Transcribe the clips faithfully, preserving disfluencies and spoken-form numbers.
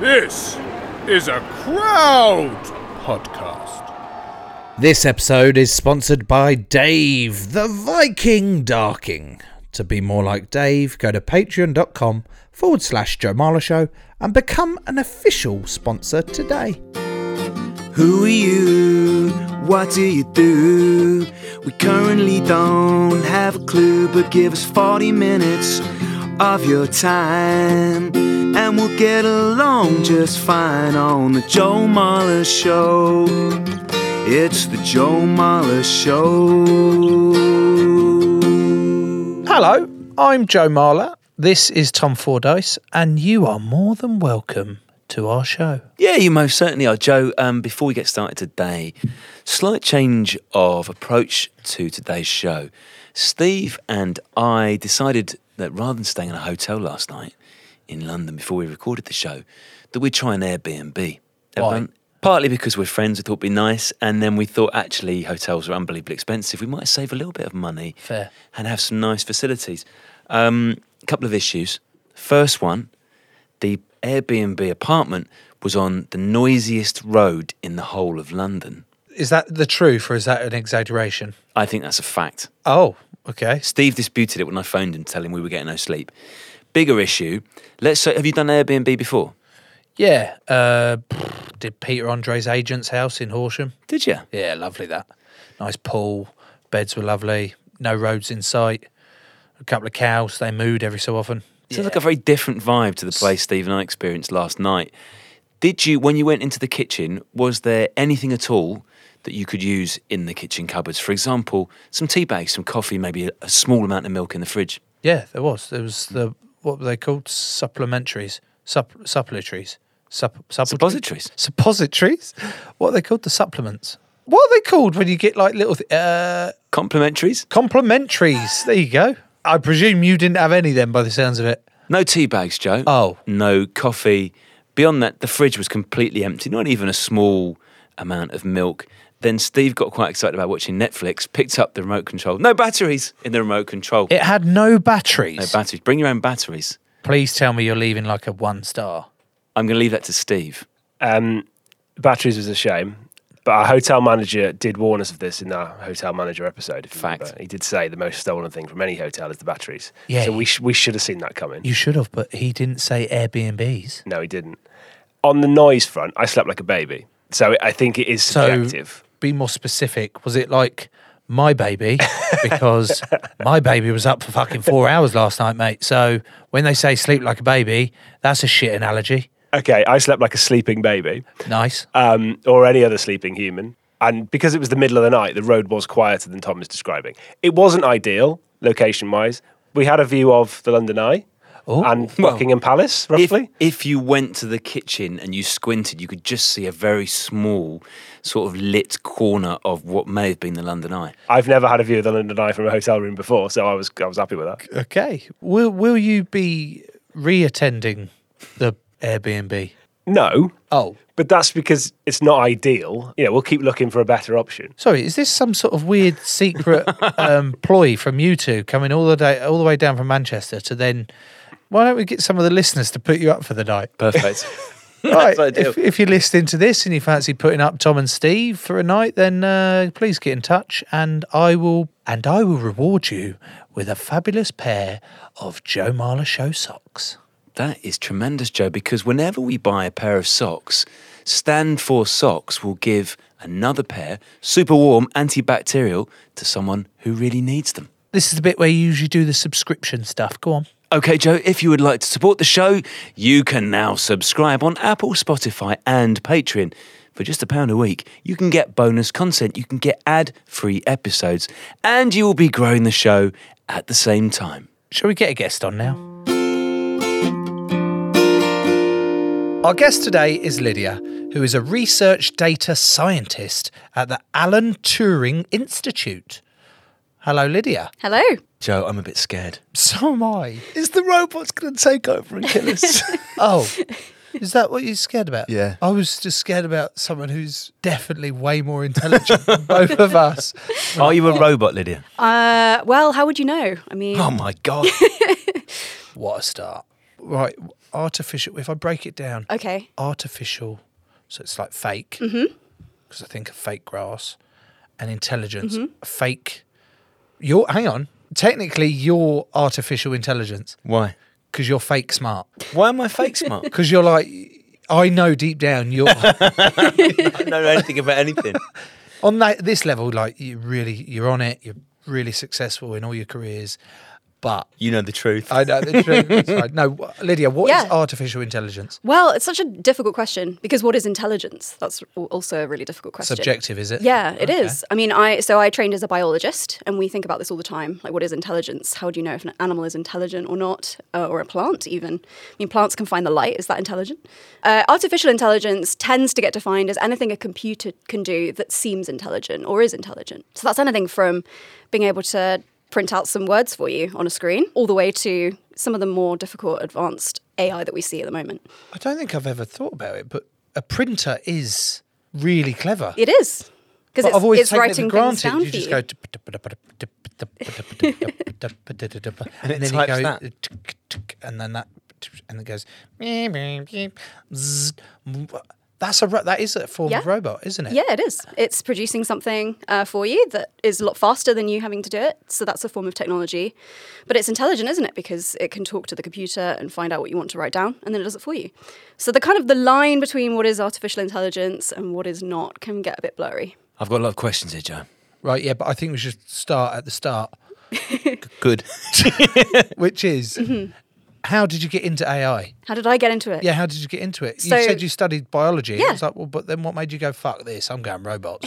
This is a crowd podcast. This episode is sponsored by Dave, the Viking Darking. To be more like Dave, go to patreon.com forward slash Joe Marler Show and become an official sponsor today. Who are you? What do you do? We currently don't have a clue, but give us forty minutes of your time, and we'll get along just fine on the Joe Marler Show. It's the Joe Marler Show. Hello, I'm Joe Marler. This is Tom Fordyce, and you are more than welcome to our show. Yeah, you most certainly are, Joe. Um, before we get started today, slight change of approach to today's show. Steve and I decided that rather than staying in a hotel last night in London before we recorded the show, that we'd try an Airbnb. Why? Partly because we're friends, we thought it'd be nice, and then we thought actually hotels are unbelievably expensive. We might save a little bit of money. Fair. And have some nice facilities. Um, a couple of issues. First one, the Airbnb apartment was on the noisiest road in the whole of London. Is that the truth or is that an exaggeration? I think that's a fact. Oh, okay. Steve disputed it when I phoned him to tell him we were getting no sleep. Bigger issue, let's say, have you done Airbnb before? Yeah. Uh, did Peter Andre's agent's house in Horsham. Did you? Yeah, lovely that. Nice pool, beds were lovely, no roads in sight, a couple of cows, they mooed every so often. It sounds yeah. like a very different vibe to the place Steve and I experienced last night. Did you, when you went into the kitchen, was there anything at all that you could use in the kitchen cupboards? For example, some tea bags, some coffee, maybe a, a small amount of milk in the fridge. Yeah, there was. There was the, what were they called? Supplementaries. Sup, supplitories. Sup, suppositories. Suppositories? What are they called? The supplements. What are they called when you get like little... Th- uh, Complimentaries. Complimentaries. There you go. I presume you didn't have any then by the sounds of it. No tea bags, Joe. Oh. No coffee. Beyond that, the fridge was completely empty. Not even a small amount of milk. Then Steve got quite excited about watching Netflix, picked up the remote control. No batteries in the remote control. It had no batteries? No batteries. Bring your own batteries. Please tell me you're leaving like a one star. I'm going to leave that to Steve. Um, batteries was a shame, but our hotel manager did warn us of this in our hotel manager episode. Fact. He did say the most stolen thing from any hotel is the batteries. Yeah. So we, sh- we should have seen that coming. You should have, but he didn't say Airbnbs. No, he didn't. On the noise front, I slept like a baby. So I think it is subjective. So, be more specific. Was it like my baby? Because my baby was up for fucking four hours last night, mate. So when they say sleep like a baby, that's a shit analogy. Okay, I slept like a sleeping baby. Nice. Um, or any other sleeping human. And because it was the middle of the night, the road was quieter than Tom is describing. It wasn't ideal, location-wise. We had a view of the London Eye. Ooh, and Buckingham well, Palace, roughly. If, if you went to the kitchen and you squinted, you could just see a very small sort of lit corner of what may have been the London Eye. I've never had a view of the London Eye from a hotel room before, so I was I was happy with that. Okay. Will will you be re-attending the Airbnb? No. Oh. But that's because it's not ideal. Yeah, we'll keep looking for a better option. Sorry, is this some sort of weird secret um, ploy from you two coming all the day, all the way down from Manchester to then... Why don't we get some of the listeners to put you up for the night? Perfect. Right, if, if you're listening to this and you fancy putting up Tom and Steve for a night, then uh, please get in touch and I will and I will reward you with a fabulous pair of Joe Marler Show socks. That is tremendous, Joe, because whenever we buy a pair of socks, Stand For Socks will give another pair, super warm, antibacterial, to someone who really needs them. This is the bit where you usually do the subscription stuff. Go on. Okay, Joe, if you would like to support the show, you can now subscribe on Apple, Spotify and Patreon. For just a pound a week, you can get bonus content, you can get ad-free episodes, and you will be growing the show at the same time. Shall we get a guest on now? Our guest today is Lydia, who is a research data scientist at the Alan Turing Institute. Hello, Lydia. Hello. Joe, I'm a bit scared. So am I. Is the robot's going to take over and kill us? Oh, is that what you're scared about? Yeah. I was just scared about someone who's definitely way more intelligent than both of us. Are you a robot, Lydia? Uh, well, how would you know? I mean... Oh, my God. What a start. Right, artificial... If I break it down... Okay. Artificial, so it's like fake, because mm-hmm. I think of fake grass, and intelligence, mm-hmm. fake... You're, hang on. Technically, you're artificial intelligence. Why? Because you're fake smart. Why am I fake smart? Because you're like, I know deep down you're... I don't know anything about anything. On that, this level, like, you really, you're on it. You're really successful in all your careers. But you know the truth. I know the truth. No, Lydia, what yeah. is artificial intelligence? Well, it's such a difficult question because what is intelligence? That's also a really difficult question. Subjective, is it? Yeah, it okay. is. I mean, I so I trained as a biologist and we think about this all the time. Like, what is intelligence? How do you know if an animal is intelligent or not? Uh, or a plant even. I mean, plants can find the light. Is that intelligent? Uh, artificial intelligence tends to get defined as anything a computer can do that seems intelligent or is intelligent. So that's anything from being able to print out some words for you on a screen, all the way to some of the more difficult advanced A I that we see at the moment. I don't think I've ever thought about it, but a printer is really clever. It is. Because it's, I've always it's taken writing it things down you for just you. Go and, and then you go that. And then that and it goes That's a ro- that is a form yeah. of robot, isn't it? Yeah, it is. It's producing something uh, for you that is a lot faster than you having to do it. So that's a form of technology. But it's intelligent, isn't it? Because it can talk to the computer and find out what you want to write down, and then it does it for you. So the kind of the line between what is artificial intelligence and what is not can get a bit blurry. I've got a lot of questions here, Joe. Right, yeah, but I think we should start at the start. Good. Which is... Mm-hmm. How did you get into A I? How did I get into it? Yeah, how did you get into it? So, you said you studied biology. Yeah. It's like, well, but then what made you go, fuck this, I'm going robots?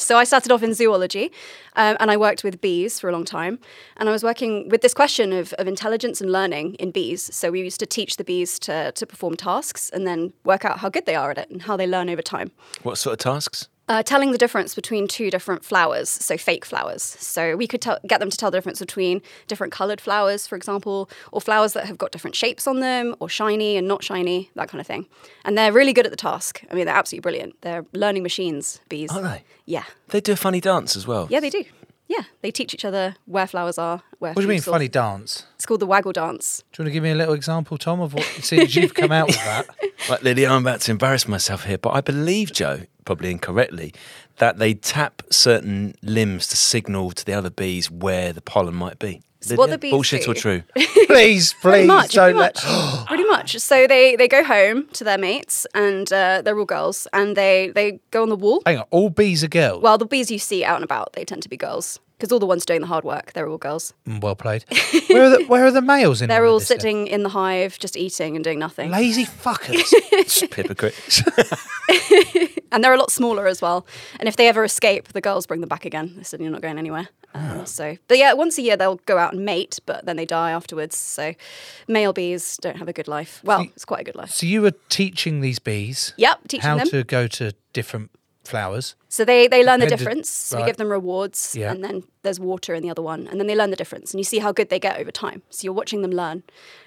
So I started off in zoology um, and I worked with bees for a long time. And I was working with this question of, of intelligence and learning in bees. So we used to teach the bees to, to perform tasks and then work out how good they are at it and how they learn over time. What sort of tasks? Uh, telling the difference between two different flowers, so fake flowers. So we could tell, get them to tell the difference between different coloured flowers, for example, or flowers that have got different shapes on them, or shiny and not shiny, that kind of thing. And they're really good at the task. I mean, they're absolutely brilliant. They're learning machines, bees. Aren't they? Yeah. They do a funny dance as well. Yeah, they do. Yeah, they teach each other where flowers are. Where what do you mean, funny dance? It's called the waggle dance. Do you want to give me a little example, Tom, of what since you've come out with that? Right, Lydia, I'm about to embarrass myself here, but I believe, Joe, probably incorrectly, that they tap certain limbs to signal to the other bees where the pollen might be. Lydia, what the bees bullshit do. Or true? please, please, pretty much, don't pretty let... Much. Pretty much. So they, they go home to their mates, and uh, they're all girls, and they, they go on the wall. Hang on, all bees are girls? Well, the bees you see out and about, they tend to be girls, because all the ones doing the hard work, they're all girls. Mm, well played. Where are the, where are the males in They're all this sitting thing? In the hive, just eating and doing nothing. Lazy fuckers. Hypocrites. And they're a lot smaller as well. And if they ever escape, the girls bring them back again. They said, you're not going anywhere. Um, oh. So, but yeah, once a year they'll go out and mate, but then they die afterwards. So male bees don't have a good life. Well, so you, it's quite a good life. So you were teaching these bees. Yep, teaching how them. How to go to different flowers. So they, they learn the difference. So right. We give them rewards, yeah. and then there's water in the other one. And then they learn the difference. And you see how good they get over time. So you're watching them learn.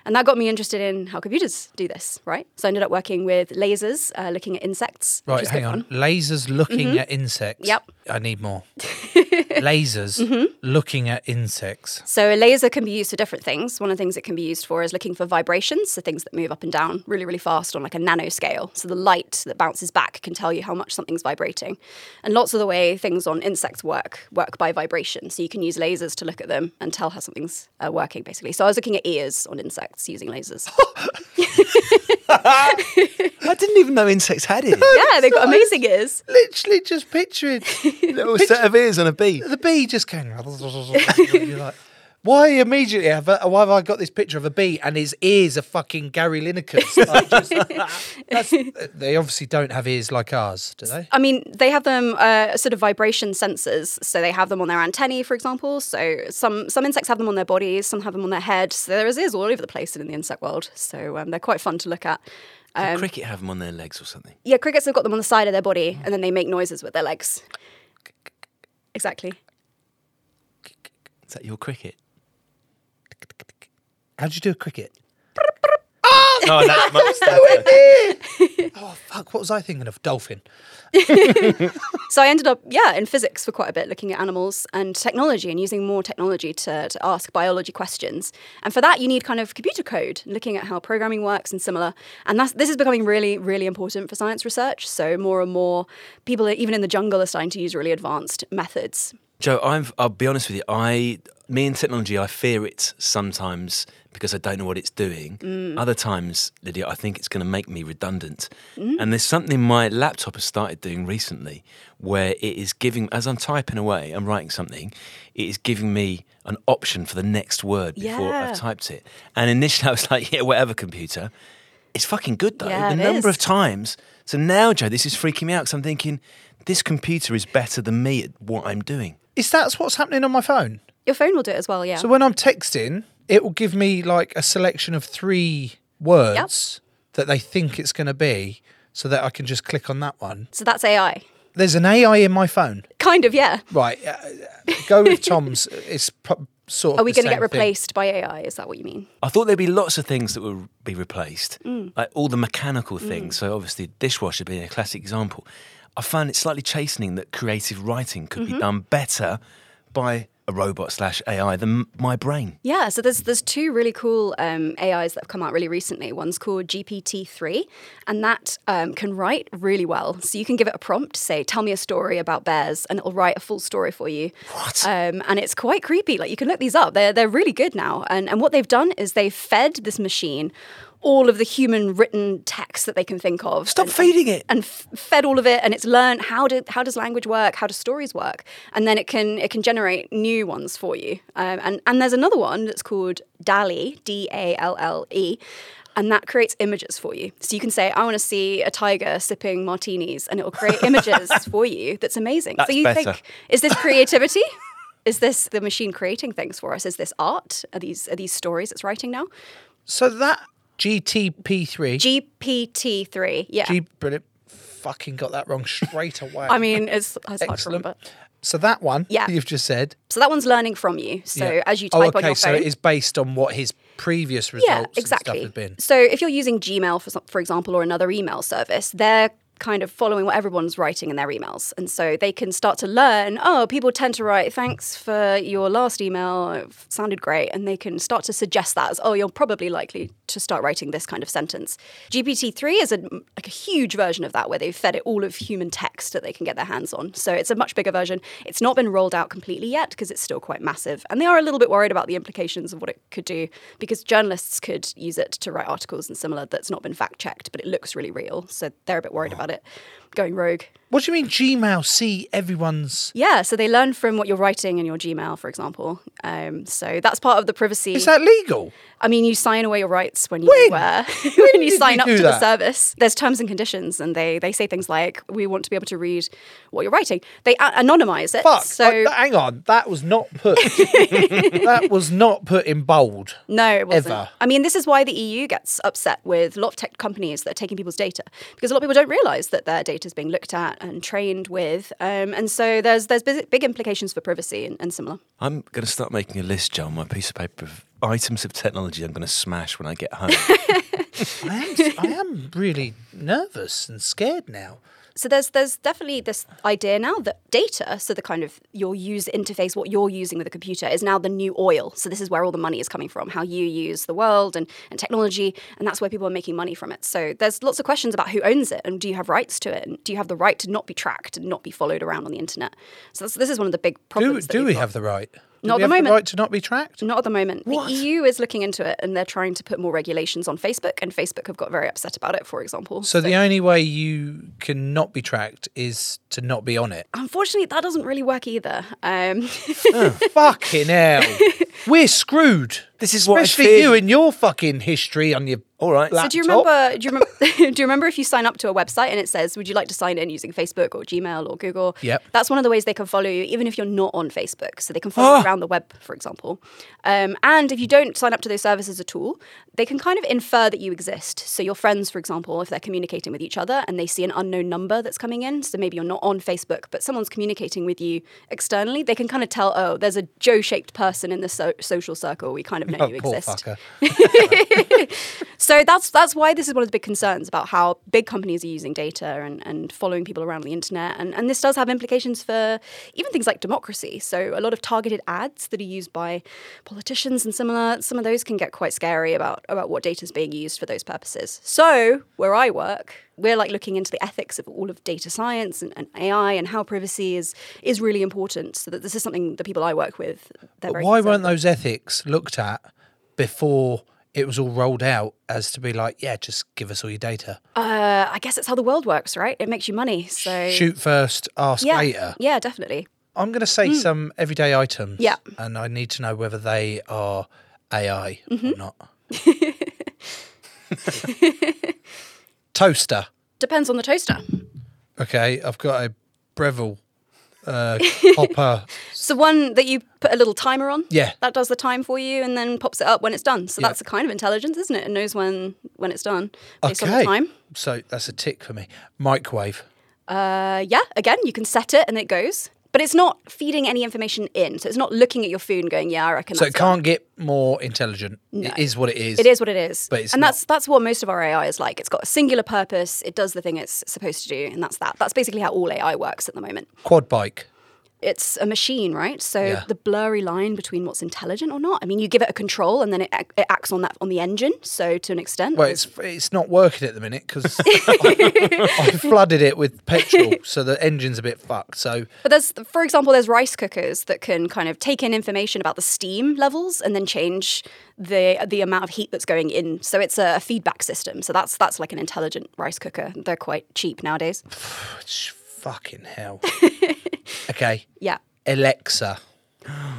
And that got me interested in how computers do this, right? So I ended up working with lasers, uh, looking at insects. Right, hang on. Fun. Lasers looking mm-hmm. at insects. Yep. I need more. Lasers mm-hmm. looking at insects. So a laser can be used for different things. One of the things it can be used for is looking for vibrations, so things that move up and down really, really fast on like a nano scale. So the light that bounces back can tell you how much something's vibrating. And lots of the way things on insects work, work by vibration. So you can use lasers to look at them and tell how something's uh, working, basically. So I was looking at ears on insects using lasers. I didn't even know insects had ears. No, yeah, they've got amazing ears. Literally just picturing a little Picture- set of ears on a bee. The bee just came. You're like, why immediately have I, why have I got this picture of a bee and his ears are fucking Gary Lineker's? Like just, they obviously don't have ears like ours, do they? I mean, they have them uh, sort of vibration sensors. So they have them on their antennae, for example. So some, some insects have them on their bodies, some have them on their head. So there is ears all over the place in the insect world. So um, they're quite fun to look at. Um, Did cricket have them on their legs or something? Yeah, crickets have got them on the side of their body mm. and then they make noises with their legs. Exactly. Is that your cricket? How do you do a cricket? Oh, no, that's much better. Oh, fuck, what was I thinking of? Dolphin. So I ended up, yeah, in physics for quite a bit, looking at animals and technology and using more technology to, to ask biology questions. And for that, you need kind of computer code, looking at how programming works and similar. And that's, this is becoming really, really important for science research. So more and more people, even in the jungle, are starting to use really advanced methods. Joe, I've, I'll be honest with you, I... Me and technology, I fear it sometimes because I don't know what it's doing. Mm. Other times, Lydia, I think it's going to make me redundant. Mm. And there's something my laptop has started doing recently where it is giving, as I'm typing away, I'm writing something, it is giving me an option for the next word before yeah. I've typed it. And initially I was like, yeah, whatever, computer. It's fucking good, though. Yeah, the number is. of times. So now, Joe, this is freaking me out because I'm thinking, this computer is better than me at what I'm doing. Is that what's happening on my phone? Your phone will do it as well, yeah. So when I'm texting, it will give me like a selection of three words yep. that they think it's going to be so that I can just click on that one. So that's A I. There's an A I in my phone. Kind of, yeah. Right. Uh, go with Tom's. It's pro- sort of Are we going to get replaced thing. by A I? Is that what you mean? I thought there'd be lots of things that would be replaced. Mm. Like all the mechanical things. Mm. So obviously dishwasher being a classic example. I found it slightly chastening that creative writing could mm-hmm. be done better by a robot slash A I than my brain. Yeah, so there's there's two really cool um, A Is that have come out really recently. One's called G P T three, and that um, can write really well. So you can give it a prompt, say, tell me a story about bears, and it'll write a full story for you. What? Um, and it's quite creepy. Like, you can look these up. They're, they're really good now. And, and what they've done is they've fed this machine all of the human written text that they can think of. Stop and, feeding it. And f- fed all of it, and it's learned how do how does language work, how do stories work, and then it can it can generate new ones for you. Um, and and there's another one that's called DALL-E, D A L L E. And that creates images for you. So you can say, I want to see a tiger sipping martinis, and it will create images for you. That's amazing. That's so you better. think, is this creativity? Is this the machine creating things for us? Is this art? Are these are these stories it's writing now? So that G T P three. G P T three, yeah. G- brilliant. Fucking got that wrong straight away. I mean, it's, it's hard to remember. So that one, yeah. you've just said. So that one's learning from you. So yeah. as you type oh, okay. on your phone. So it is based on what his previous results yeah, exactly. and stuff have been. So if you're using Gmail, for, for example, or another email service, they're kind of following what everyone's writing in their emails. And so they can start to learn, oh, people tend to write, thanks for your last email, it sounded great. And they can start to suggest that as, oh, you're probably likely to start writing this kind of sentence. G P T three is a, like a huge version of that where they've fed it all of human text that they can get their hands on. So it's a much bigger version. It's not been rolled out completely yet because it's still quite massive. And they are a little bit worried about the implications of what it could do because journalists could use it to write articles and similar that's not been fact-checked, but it looks really real. So they're a bit worried about it going rogue. What do you mean Gmail see everyone's... Yeah, so they learn from what you're writing in your Gmail, for example. Um, so that's part of the privacy... Is that legal? I mean, you sign away your rights when you when? Were, when, when you sign up to that? the service. There's terms and conditions, and they, they say things like, we want to be able to read what you're writing. They a- anonymise it. Fuck, so... I, hang on, that was not put... that was not put in bold. No, it wasn't. Ever. I mean, this is why the E U gets upset with a lot of tech companies that are taking people's data, because a lot of people don't realise realize that their data is being looked at and trained with. Um, and so there's there's big implications for privacy and, and similar. I'm going to start making a list, Joe, on my piece of paper of items of technology I'm going to smash when I get home. I, am, I am really nervous and scared now. So there's there's definitely this idea now that data, so the kind of your user interface, what you're using with a computer, is now the new oil. So this is where all the money is coming from, how you use the world and, and technology, and that's where people are making money from it. So there's lots of questions about who owns it, and do you have rights to it, and do you have the right to not be tracked and not be followed around on the internet? So that's, this is one of the big problems. Do, do we got. have the right? Do not we at the have moment. The right to not be tracked? Not at the moment. What? The E U is looking into it, and they're trying to put more regulations on Facebook, and Facebook have got very upset about it, for example. So, so the only way you can not be tracked is to not be on it. Unfortunately, that doesn't really work either. Um. Oh, fucking hell. We're screwed. This is what Especially I feared. you and your fucking history on your All right. laptop. So do you remember? Do you remember? Do you remember if you sign up to a website and it says, "Would you like to sign in using Facebook or Gmail or Google?" Yep. That's one of the ways they can follow you, even if you're not on Facebook. So they can follow oh. you around the web, for example. Um, and if you don't sign up to those services at all, they can kind of infer that you exist. So your friends, for example, if they're communicating with each other and they see an unknown number that's coming in, so maybe you're not on Facebook, but someone's communicating with you externally, they can kind of tell, "Oh, there's a Joe-shaped person in this so- social circle. We kind of." know oh, you exist. So that's that's why this is one of the big concerns about how big companies are using data and, and following people around the internet. And, and this does have implications for even things like democracy. So a lot of targeted ads that are used by politicians and similar, some of those can get quite scary about, about what data is being used for those purposes. So where I work, we're like looking into the ethics of all of data science and, and A I and how privacy is is really important. So that this is something the people I work with. But why weren't those ethics looked at before it was all rolled out as to be like, yeah, just give us all your data? Uh, I guess it's how the world works, right? It makes you money. So shoot first, ask yeah. later. Yeah, definitely. I'm going to say mm. some everyday items. Yeah. And I need to know whether they are A I mm-hmm. or not. Toaster. Depends on the toaster. Okay, I've got a Breville uh, copper. So one that you put a little timer on? Yeah. That does the time for you and then pops it up when it's done. So yeah. that's a kind of intelligence, isn't it? It knows when, when it's done based okay. on the time. So that's a tick for me. Microwave. Uh, yeah, again, you can set it and it goes. But it's not feeding any information in. So it's not looking at your food and going, yeah, I reckon that's So it can't good. get more intelligent. No. It is what it is. It is what it is. But it's and not. that's that's what most of our A I is like. It's got a singular purpose. It does the thing it's supposed to do. And that's that. That's basically how all A I works at the moment. Quad bike. It's a machine, right? So yeah. the blurry line between what's intelligent or not. I mean, you give it a control and then it, it acts on that on the engine. So to an extent. Well, it's it's not working at the minute because I, I flooded it with petrol. So the engine's a bit fucked. So, But there's, for example, there's rice cookers that can kind of take in information about the steam levels and then change the the amount of heat that's going in. So it's a feedback system. So that's, that's like an intelligent rice cooker. They're quite cheap nowadays. Fucking hell. Okay. Yeah. Alexa.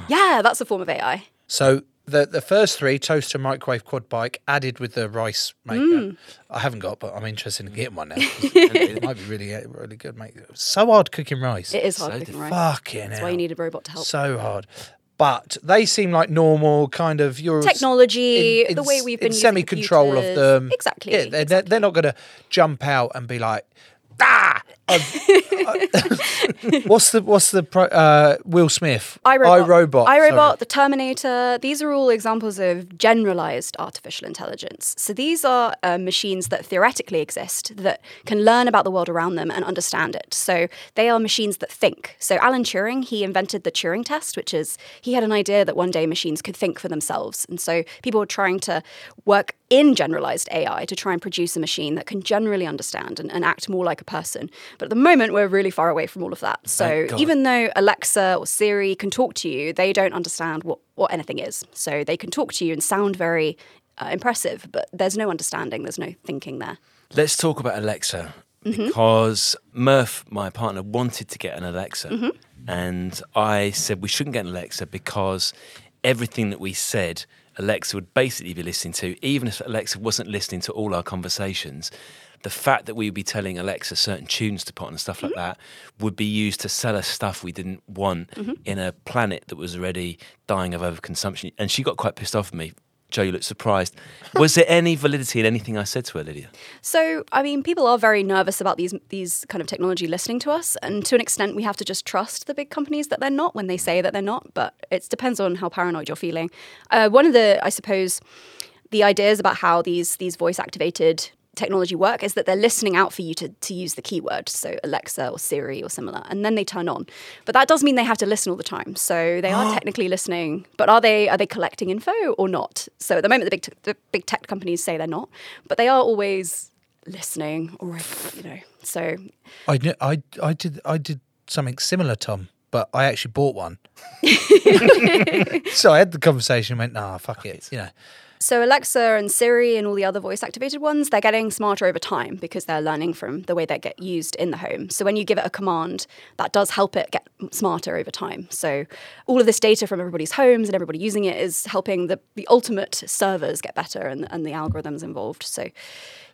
Yeah, that's a form of A I. So the the first three, toaster, microwave, quad bike, added with the rice maker. Mm. I haven't got, but I'm interested in getting one now. It might be really, really good, mate. So hard cooking rice. It is hard so cooking rice. Fucking hell. That's why you need a robot to help. So hard. But they seem like normal kind of your technology, in, in, the way we've been semi-control computers. of them. Exactly. Yeah, they're, exactly. they're not going to jump out and be like, ah! I, I, what's the what's the pro, uh, Will Smith? iRobot. iRobot, iRobot the Terminator. These are all examples of generalized artificial intelligence. So these are uh, machines that theoretically exist that can learn about the world around them and understand it. So they are machines that think. So Alan Turing, he invented the Turing test, which is he had an idea that one day machines could think for themselves. And so people were trying to work in generalized A I to try and produce a machine that can generally understand and, and act more like a person. But at the moment, we're really far away from all of that. So even though Alexa or Siri can talk to you, they don't understand what, what anything is. So they can talk to you and sound very uh, impressive, but there's no understanding. There's no thinking there. Let's talk about Alexa mm-hmm. because Murph, my partner, wanted to get an Alexa. Mm-hmm. And I said we shouldn't get an Alexa because everything that we said, Alexa would basically be listening to, even if Alexa wasn't listening to all our conversations. The fact that we would be telling Alexa certain tunes to put on and stuff like mm-hmm. that would be used to sell us stuff we didn't want mm-hmm. in a planet that was already dying of overconsumption. And she got quite pissed off at me Joe, you look surprised. Was there any validity in anything I said to her, Lydia? So, I mean, people are very nervous about these these kind of technology listening to us, and to an extent we have to just trust the big companies that they're not when they say that they're not, but it depends on how paranoid you're feeling. Uh, one of the, I suppose, the ideas about how these these voice-activated technology work is that they're listening out for you to, to use the keyword, so Alexa or Siri or similar, and then they turn on. But that does mean they have to listen all the time. So they are technically listening, but are they are they collecting info or not? So at the moment, the big t- the big tech companies say they're not, but they are always listening, or you know. So I I I did I did something similar, Tom, but I actually bought one. So I had the conversation and went, nah, fuck it, you know. So Alexa and Siri and all the other voice-activated ones, they're getting smarter over time because they're learning from the way they get used in the home. So when you give it a command, that does help it get smarter over time. So all of this data from everybody's homes and everybody using it is helping the, the ultimate servers get better and, and the algorithms involved. So,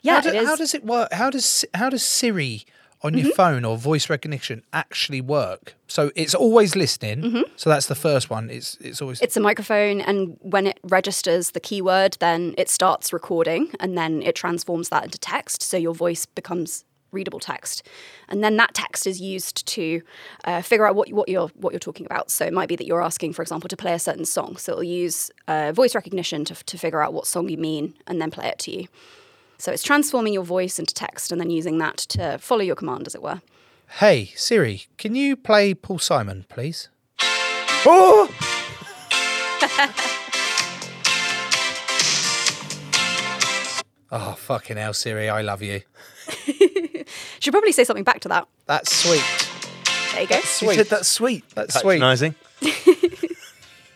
yeah, how do, it is. How does it work? How does how does Siri on mm-hmm. your phone or voice recognition actually work? So it's always listening. Mm-hmm. So that's the first one. It's it's always it's a microphone, and when it registers the keyword, then it starts recording, and then it transforms that into text. So your voice becomes readable text, and then that text is used to uh, figure out what what you're what you're talking about. So it might be that you're asking, for example, to play a certain song. So it'll use uh, voice recognition to to figure out what song you mean, and then play it to you. So it's transforming your voice into text and then using that to follow your command, as it were. Hey, Siri, can you play Paul Simon, please? Oh! Oh, fucking hell, Siri, I love you. Should probably say something back to that. That's sweet. There you go. That's sweet. You said that's sweet. That's patronising. Sweet.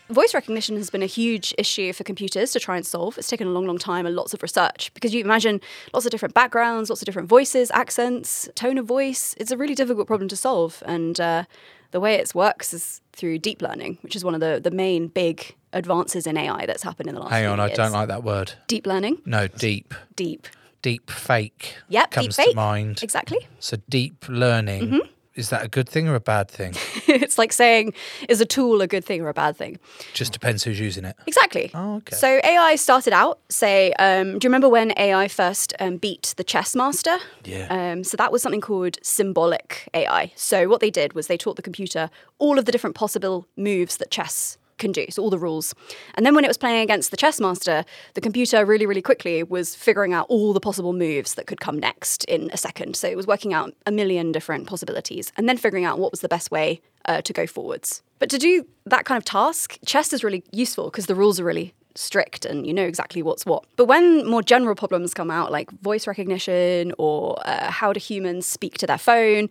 Voice recognition has been a huge issue for computers to try and solve. It's taken a long, long time and lots of research, because you imagine lots of different backgrounds, lots of different voices, accents, tone of voice. It's a really difficult problem to solve. And uh, the way it works is through deep learning, which is one of the, the main big advances in A I that's happened in the last Hang on, years. I don't like that word. Deep learning? No, deep. Deep. Deep fake yep, comes deep fake. to mind. Exactly. So deep learning. Mm-hmm. Is that a good thing or a bad thing? It's like saying, is a tool a good thing or a bad thing? Just depends who's using it. Exactly. Oh, okay. So A I started out, say, um, do you remember when A I first um, beat the chess master? Yeah. Um, so that was something called symbolic A I. So what they did was they taught the computer all of the different possible moves that chess can do, so all the rules. And then when it was playing against the chess master, the computer really, really quickly was figuring out all the possible moves that could come next in a second. So it was working out a million different possibilities and then figuring out what was the best way uh, to go forwards. But to do that kind of task, chess is really useful because the rules are really strict and you know exactly what's what. But when more general problems come out, like voice recognition or uh, how do humans speak to their phone,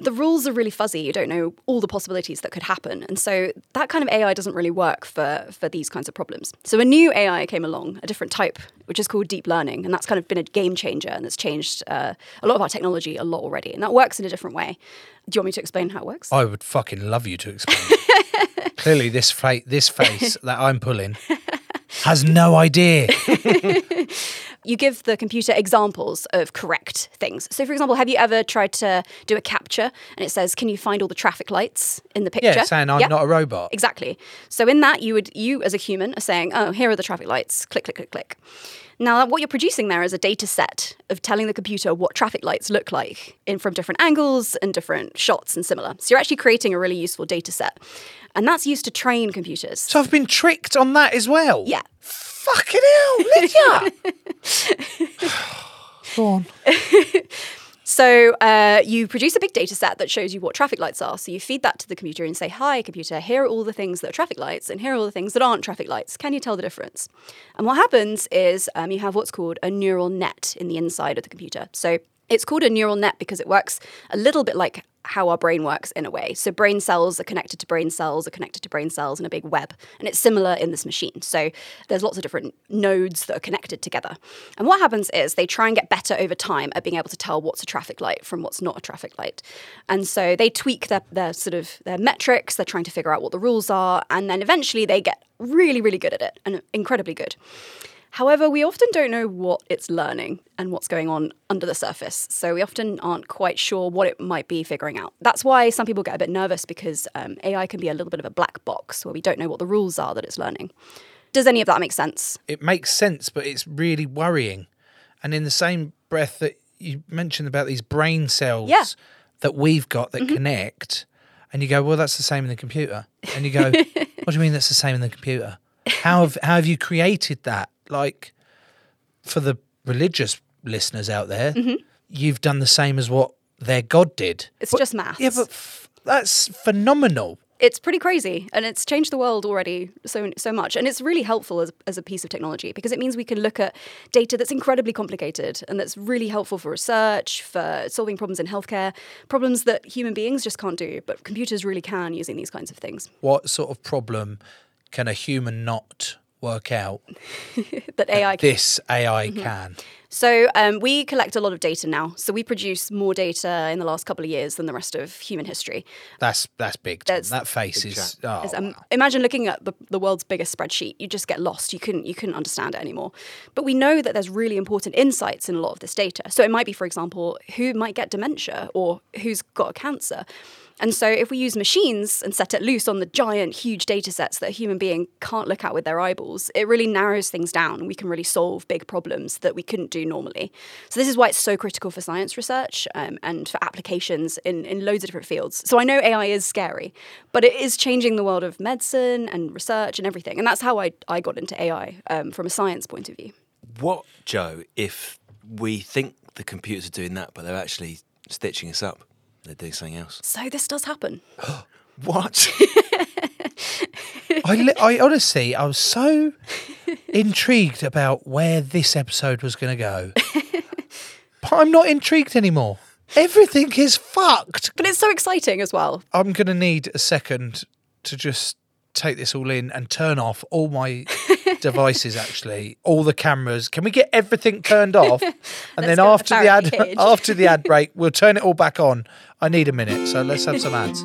the rules are really fuzzy. You don't know all the possibilities that could happen. And so that kind of A I doesn't really work for, for these kinds of problems. So a new A I came along, a different type, which is called deep learning. And that's kind of been a game changer, and it's changed uh, a lot of our technology a lot already. And that works in a different way. Do you want me to explain how it works? I would fucking love you to explain. Clearly this, fa- this face that I'm pulling has no idea. You give the computer examples of correct things. So, for example, have you ever tried to do a capture and it says, can you find all the traffic lights in the picture? Yeah, saying I'm yep. not a robot. Exactly. So in that, you would, you as a human are saying, oh, here are the traffic lights. Click, click, click, click. Now, what you're producing there is a data set of telling the computer what traffic lights look like in from different angles and different shots and similar. So you're actually creating a really useful data set. And that's used to train computers. So I've been tricked on that as well? Yeah. Fucking hell, Lydia! Go on. So uh, you produce a big data set that shows you what traffic lights are. So you feed that to the computer and say, hi, computer, here are all the things that are traffic lights and here are all the things that aren't traffic lights. Can you tell the difference? And what happens is um, you have what's called a neural net in the inside of the computer. So it's called a neural net because it works a little bit like how our brain works in a way. So brain cells are connected to brain cells are connected to brain cells in a big web. And it's similar in this machine. So there's lots of different nodes that are connected together. And what happens is they try and get better over time at being able to tell what's a traffic light from what's not a traffic light. And so they tweak their, their sort of their metrics. They're trying to figure out what the rules are. And then eventually they get really, really good at it and incredibly good. However, we often don't know what it's learning and what's going on under the surface. So we often aren't quite sure what it might be figuring out. That's why some people get a bit nervous because um, A I can be a little bit of a black box where we don't know what the rules are that it's learning. Does any of that make sense? It makes sense, but it's really worrying. And in the same breath that you mentioned about these brain cells yeah. that we've got that mm-hmm. connect, and you go, well, that's the same in the computer. And you go, what do you mean that's the same in the computer? How have, how have you created that? Like, for the religious listeners out there, mm-hmm. you've done the same as what their God did. It's but, just maths. Yeah, but f- that's phenomenal. It's pretty crazy, and it's changed the world already so so much. And it's really helpful as, as a piece of technology, because it means we can look at data that's incredibly complicated and that's really helpful for research, for solving problems in healthcare, problems that human beings just can't do, but computers really can using these kinds of things. What sort of problem can a human not work out that A I that can? This A I mm-hmm. can? So um, we collect a lot of data now. So we produce more data in the last couple of years than the rest of human history. That's that's big. That's, that face is. Oh, is um, wow. Imagine looking at the, the world's biggest spreadsheet. You just get lost. You couldn't you couldn't understand it anymore. But we know that there's really important insights in a lot of this data. So it might be, for example, who might get dementia or who's got cancer. And so if we use machines and set it loose on the giant, huge data sets that a human being can't look at with their eyeballs, it really narrows things down. We can really solve big problems that we couldn't do normally. So this is why it's so critical for science research um, and for applications in, in loads of different fields. So I know A I is scary, but it is changing the world of medicine and research and everything. And that's how I, I got into A I um, from a science point of view. What, Joe, if we think the computers are doing that, but they're actually stitching us up? They're doing something else. So this does happen. What? I, li- I honestly, I was so intrigued about where this episode was going to go. But I'm not intrigued anymore. Everything is fucked. But it's so exciting as well. I'm going to need a second to just take this all in and turn off all my devices, actually, all the cameras. Can we get everything turned off? And then after the ad, after the ad break, we'll turn it all back on. I need a minute, so let's have some ads.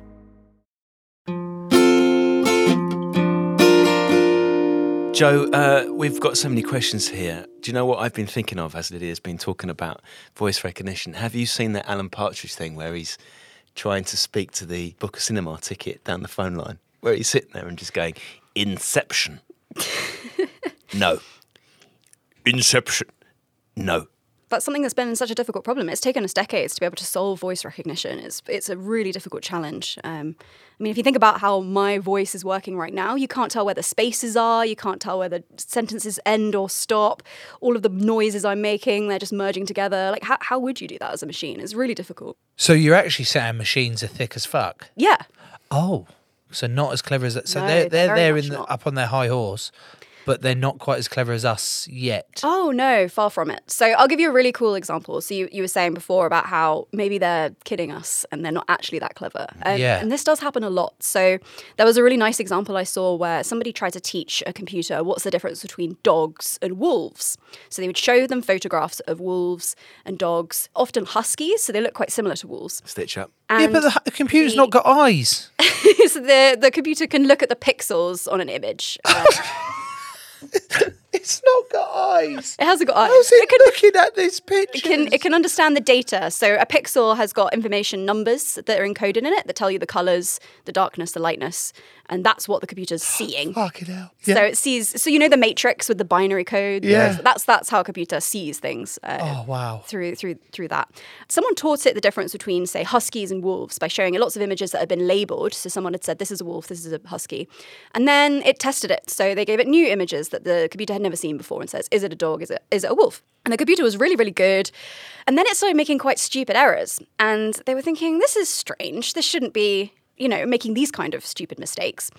Joe, uh, we've got so many questions here. Do you know what I've been thinking of as Lydia's been talking about voice recognition? Have you seen that Alan Partridge thing where he's trying to speak to the book a cinema ticket down the phone line, where he's sitting there and just going, Inception. No. Inception. No. That's something that's been such a difficult problem. It's taken us decades to be able to solve voice recognition. It's it's a really difficult challenge. Um, I mean, if you think about how my voice is working right now, you can't tell where the spaces are, you can't tell where the sentences end or stop. All of the noises I'm making, they're just merging together. Like, how, how would you do that as a machine? It's really difficult. So you're actually saying machines are thick as fuck? Yeah. Oh, so not as clever as that. So no, they're, they're there in the, up on their high horse. But they're not quite as clever as us yet. Oh, no, far from it. So I'll give you a really cool example. So you, you were saying before about how maybe they're kidding us and they're not actually that clever. Um, yeah. And this does happen a lot. So there was a really nice example I saw where somebody tried to teach a computer what's the difference between dogs and wolves. So they would show them photographs of wolves and dogs, often huskies, so they look quite similar to wolves. Stitch up. And yeah, but the, the computer's the, not got eyes. So the, the computer can look at the pixels on an image. Uh, It's not got eyes. It hasn't got eyes. How's it, it can, looking at these pictures? It can, it can understand the data. So a pixel has got information numbers that are encoded in it that tell you the colours, the darkness, the lightness. And that's what the computer's seeing. Fucking hell. Yeah. So it sees... So you know the matrix with the binary code? Yeah. That's that's how a computer sees things. Uh, oh, wow. Through, through, through that. Someone taught it the difference between, say, huskies and wolves by showing it lots of images that had been labelled. So someone had said, this is a wolf, this is a husky. And then it tested it. So they gave it new images that the computer had never seen before and says, is it a dog? Is it is it a wolf? And the computer was really, really good. And then it started making quite stupid errors. And they were thinking, this is strange. This shouldn't be... you know, making these kind of stupid mistakes.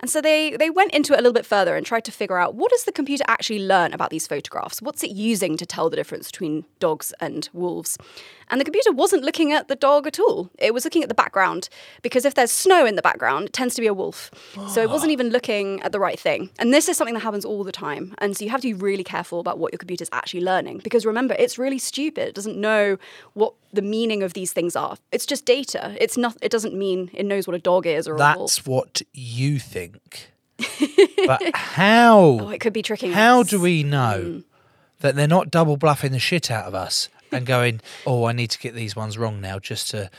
And so they, they went into it a little bit further and tried to figure out, what does the computer actually learn about these photographs? What's it using to tell the difference between dogs and wolves? And the computer wasn't looking at the dog at all. It was looking at the background, because if there's snow in the background, it tends to be a wolf. So it wasn't even looking at the right thing. And this is something that happens all the time. And so you have to be really careful about what your computer's actually learning, because remember, it's really stupid. It doesn't know what the meaning of these things are. It's just data. It's not. It doesn't mean it knows what a dog is or That's a wolf. That's what you think. But how? Oh, it could be tricking How us. do we know mm. that they're not double bluffing the shit out of us and going, oh, I need to get these ones wrong now just to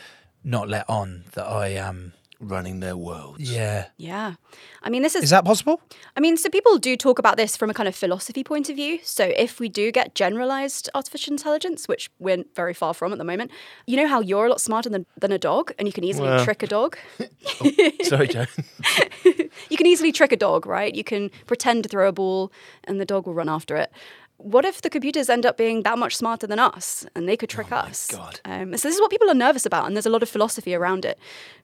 not let on that I am... Um, running their worlds. Yeah. Yeah. I mean, this is... Is that possible? I mean, so people do talk about this from a kind of philosophy point of view. So if we do get generalized artificial intelligence, which we're very far from at the moment, you know how you're a lot smarter than, than a dog and you can easily well. trick a dog? oh, sorry, Joe. You can easily trick a dog, right? You can pretend to throw a ball and the dog will run after it. What if the computers end up being that much smarter than us and they could trick oh us? God. Um, so this is what people are nervous about, and there's a lot of philosophy around it.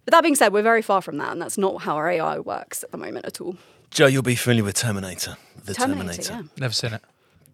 But that being said, we're very far from that, and that's not how our A I works at the moment at all. Joe, you'll be familiar with Terminator. The Terminator. Terminator. Yeah. Never seen it.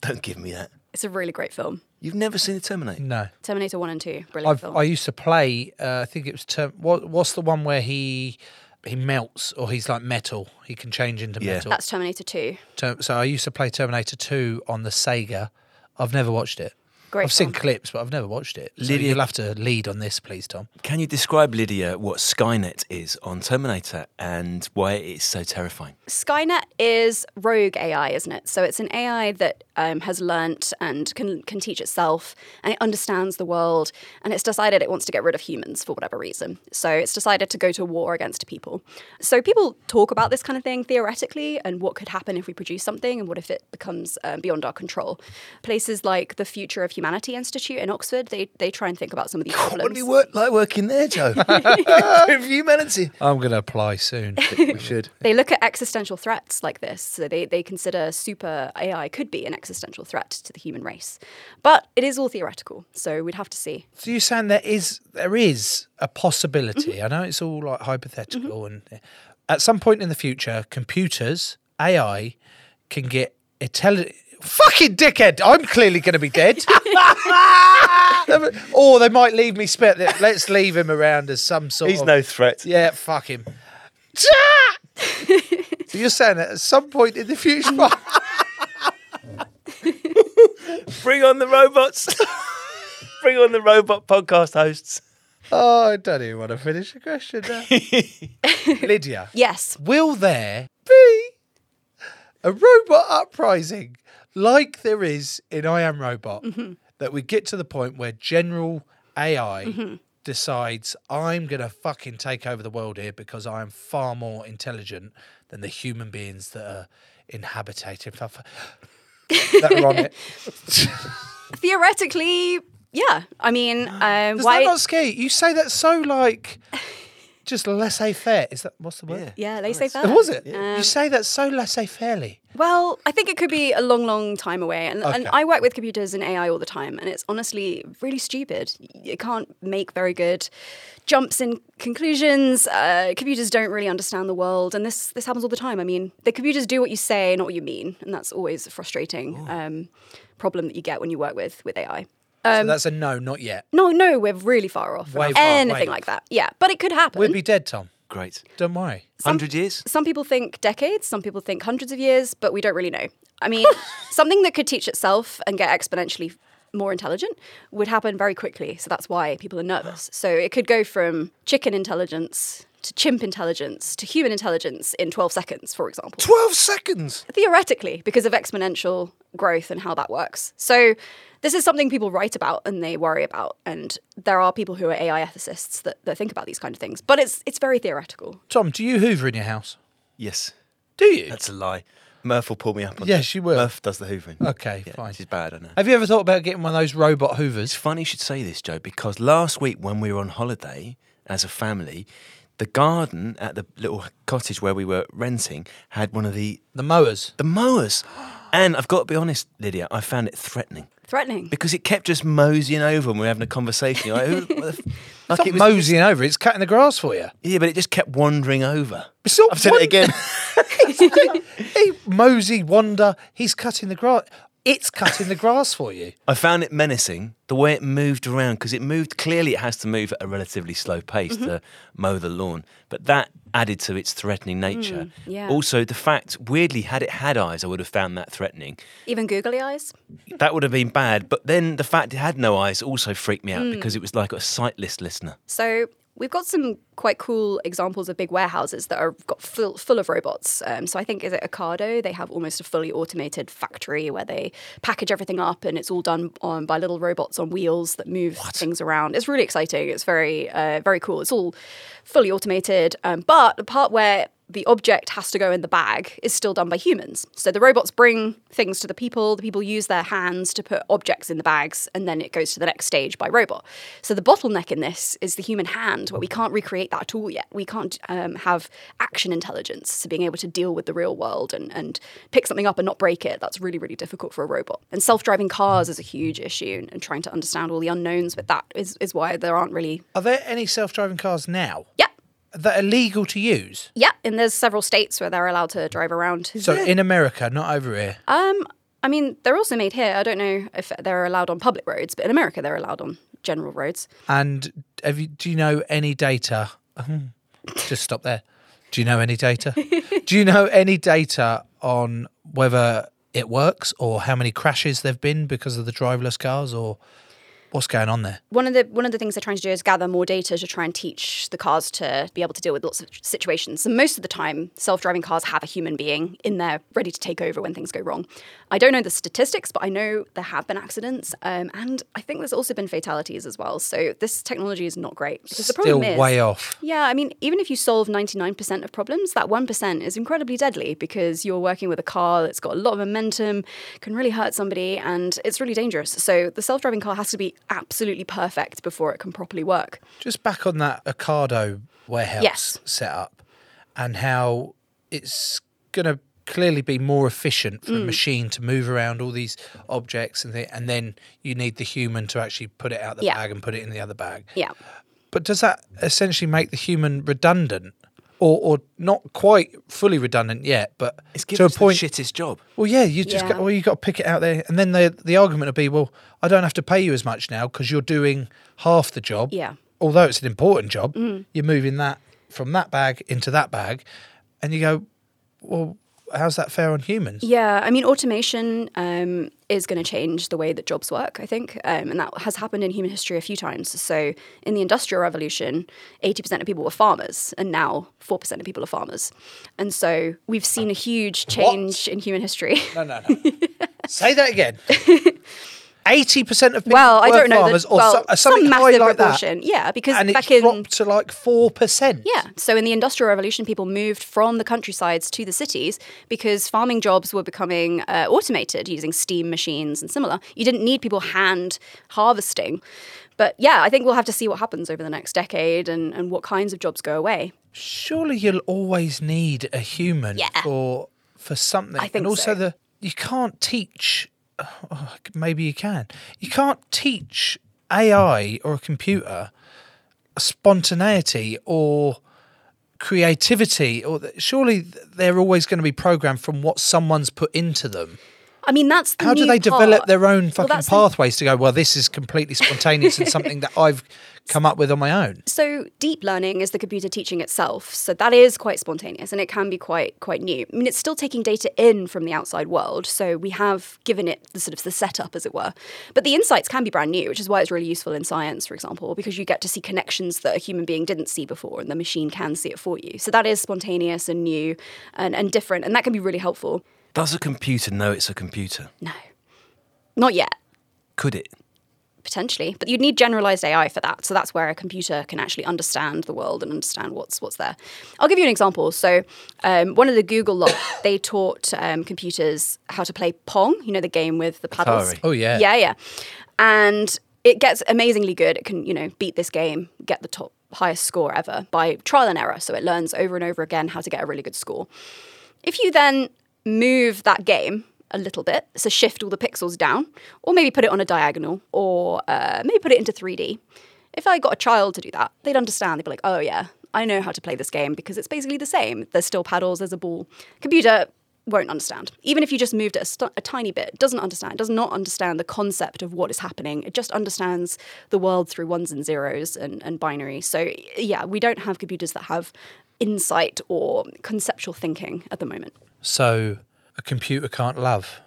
Don't give me that. It's a really great film. You've never seen the Terminator? No. Terminator one and two. Brilliant I've, film. I used to play, uh, I think it was, term- what, what's the one where he... He melts, or he's like metal. He can change into yeah. metal. That's Terminator two. So I used to play Terminator two on the Sega. I've never watched it. Great I've song. seen clips, but I've never watched it. Lydia, so you'll have to lead on this, please, Tom. Can you describe, Lydia, what Skynet is on Terminator and why it's so terrifying? Skynet is rogue A I, isn't it? So it's an A I that um, has learnt and can, can teach itself, and it understands the world, and it's decided it wants to get rid of humans for whatever reason. So it's decided to go to war against people. So people talk about this kind of thing theoretically, and what could happen if we produce something, and what if it becomes um, beyond our control. Places like the Future of Humanity Humanity Institute in Oxford, they they try and think about some of these problems. What would be work, like working there, Joe? Humanity. I'm going to apply soon. We should. They look at existential threats like this. So they, they consider super A I could be an existential threat to the human race. But it is all theoretical, so we'd have to see. So you're saying there is, there is a possibility. Mm-hmm. I know it's all like hypothetical. Mm-hmm. And at some point in the future, computers, A I, can get intelligent... Fucking dickhead! I'm clearly going to be dead. Or they might leave me spit. Let's leave him around as some sort He's of... He's no threat. Yeah, fuck him. So you're saying that at some point in the future... Bring on the robots. Bring on the robot podcast hosts. Oh, I don't even want to finish the question now. Lydia. Yes. Will there be a robot uprising? Like there is in I Am Robot, mm-hmm. that we get to the point where general A I mm-hmm. decides, I'm going to fucking take over the world here because I am far more intelligent than the human beings that are inhabited. That wrong it. Theoretically, yeah. I mean, um, Does why... that not scare you? You say that so like... Just laissez-faire. Is that what's the word? Yeah, yeah laissez-faire. Was it? Yeah. Um, you say that so laissez-fairely. Well, I think it could be a long, long time away. And, okay. and I work with computers and A I all the time, and it's honestly really stupid. It can't make very good jumps in conclusions. Uh, computers don't really understand the world, and this this happens all the time. I mean, the computers do what you say, not what you mean, and that's always a frustrating um, problem that you get when you work with with A I. Um, so that's a no, not yet. No, no, we're really far off. Way Anything far, like that. Yeah, but it could happen. We'd be dead, Tom. Great. Don't worry. one hundred years? Some people think decades, some people think hundreds of years, but we don't really know. I mean, something that could teach itself and get exponentially more intelligent would happen very quickly. So that's why people are nervous. So it could go from chicken intelligence to chimp intelligence to human intelligence in twelve seconds, for example. twelve seconds? Theoretically, because of exponential growth and how that works. So... This is something people write about and they worry about, and there are people who are A I ethicists that, that think about these kind of things. But it's it's very theoretical. Tom, do you hoover in your house? Yes. Do you? That's a lie. Murph will pull me up on yes, that. Yes, she will. Murph does the hoovering. Okay, yeah, fine. She's bad, I know. Have you ever thought about getting one of those robot hoovers? It's funny you should say this, Joe, because last week when we were on holiday as a family, the garden at the little cottage where we were renting had one of the... The mowers. The mowers. And I've got to be honest, Lydia, I found it threatening. threatening. Because it kept just moseying over when we were having a conversation. You're like, who, what the f-? Like, it's not it was moseying just... over, it's cutting the grass for you. Yeah, but it just kept wandering over. It's not I've said wand- it again. He mosey, wander, he's cutting the grass. It's cutting the grass for you. I found it menacing, the way it moved around, because it moved, clearly it has to move at a relatively slow pace mm-hmm. to mow the lawn. But that added to its threatening nature. Mm, yeah. Also, the fact, weirdly, had it had eyes, I would have found that threatening. Even googly eyes? That would have been bad. But then the fact it had no eyes also freaked me out mm. because it was like a sightless listener. So... we've got some quite cool examples of big warehouses that are got full, full of robots. Um, so I think, is it Ocado? They have almost a fully automated factory where they package everything up and it's all done on, by little robots on wheels that move what? things around. It's really exciting. It's very, uh, very cool. It's all fully automated. Um, but the part where the object has to go in the bag is still done by humans. So the robots bring things to the people, the people use their hands to put objects in the bags, and then it goes to the next stage by robot. So the bottleneck in this is the human hand, where we can't recreate that at all yet. We can't um, have action intelligence, so being able to deal with the real world and, and pick something up and not break it, that's really, really difficult for a robot. And self-driving cars is a huge issue, and, and trying to understand all the unknowns with that is, is why there aren't really... Are there any self-driving cars now? Yep. That are legal to use? Yeah, and there's several states where they're allowed to drive around. So yeah. in America, not over here? Um, I mean, they're also made here. I don't know if they're allowed on public roads, but in America they're allowed on general roads. And have you, do you know any data? Just stop there. Do you know any data? Do you know any data on whether it works or how many crashes there have been because of the driverless cars or... what's going on there? One of the one of the things they're trying to do is gather more data to try and teach the cars to be able to deal with lots of situations. And most of the time, self-driving cars have a human being in there ready to take over when things go wrong. I don't know the statistics, but I know there have been accidents. Um, and I think there's also been fatalities as well. So this technology is not great. Because the problem is, way off. Yeah, I mean, even if you solve ninety-nine percent of problems, that one percent is incredibly deadly because you're working with a car that's got a lot of momentum, can really hurt somebody, and it's really dangerous. So the self-driving car has to be absolutely perfect before it can properly work. Just back on that Ocado warehouse yes. setup and how it's going to clearly be more efficient for mm. a machine to move around all these objects and, the, and then you need the human to actually put it out the yeah. bag and put it in the other bag. Yeah. But does that essentially make the human redundant? Or, or not quite fully redundant yet, but it's to a point, the shittest job. Well, yeah, you just yeah. got, well, you got to pick it out there, and then the the argument will be, well, I don't have to pay you as much now because you're doing half the job. Yeah. Although it's an important job, mm. you're moving that from that bag into that bag, and you go, well, how's that fair on humans? Yeah, I mean, automation um, is going to change the way that jobs work, I think, um, and that has happened in human history a few times. So in the Industrial Revolution, eighty percent of people were farmers, and now four percent of people are farmers. And so we've seen a huge change what? in human history. No, no, no. Say that again. eighty percent of people well, were I don't know, farmers the, or well, so, something some massive like proportion. That. Yeah, because and back it dropped in, to like four percent. Yeah, so in the Industrial Revolution, people moved from the countrysides to the cities because farming jobs were becoming uh, automated using steam machines and similar. You didn't need people hand harvesting. But yeah, I think we'll have to see what happens over the next decade and, and what kinds of jobs go away. Surely you'll always need a human yeah. for, for something. I think and also so. the, you can't teach... Oh, maybe you can. You can't teach A I or a computer spontaneity or creativity. Or surely they're always going to be programmed from what someone's put into them. I mean, that's the how do they part. develop their own fucking well, pathways the... to go, well, this is completely spontaneous and something that I've come up with on my own? So deep learning is the computer teaching itself. So that is quite spontaneous and it can be quite quite new. I mean, it's still taking data in from the outside world. So we have given it the sort of the setup, as it were. But the insights can be brand new, which is why it's really useful in science, for example, because you get to see connections that a human being didn't see before and the machine can see it for you. So that is spontaneous and new and, and different. And that can be really helpful. Does a computer know it's a computer? No. Not yet. Could it? Potentially. But you'd need generalised A I for that. So that's where a computer can actually understand the world and understand what's what's there. I'll give you an example. So um, one of the Google lot, they taught um, computers how to play Pong, you know, the game with the paddles. Atari. Oh, yeah. Yeah, yeah. And it gets amazingly good. It can, you know, beat this game, get the top highest score ever by trial and error. So it learns over and over again how to get a really good score. If you then... move that game a little bit. So shift all the pixels down, or maybe put it on a diagonal, or uh, maybe put it into three D. If I got a child to do that, they'd understand. They'd be like, oh yeah, I know how to play this game because it's basically the same. There's still paddles, there's a ball. Computer won't understand. Even if you just moved it a, st- a tiny bit, it doesn't understand. It does not understand the concept of what is happening. It just understands the world through ones and zeros and, and binary. So yeah, we don't have computers that have insight or conceptual thinking at the moment. So a computer can't love.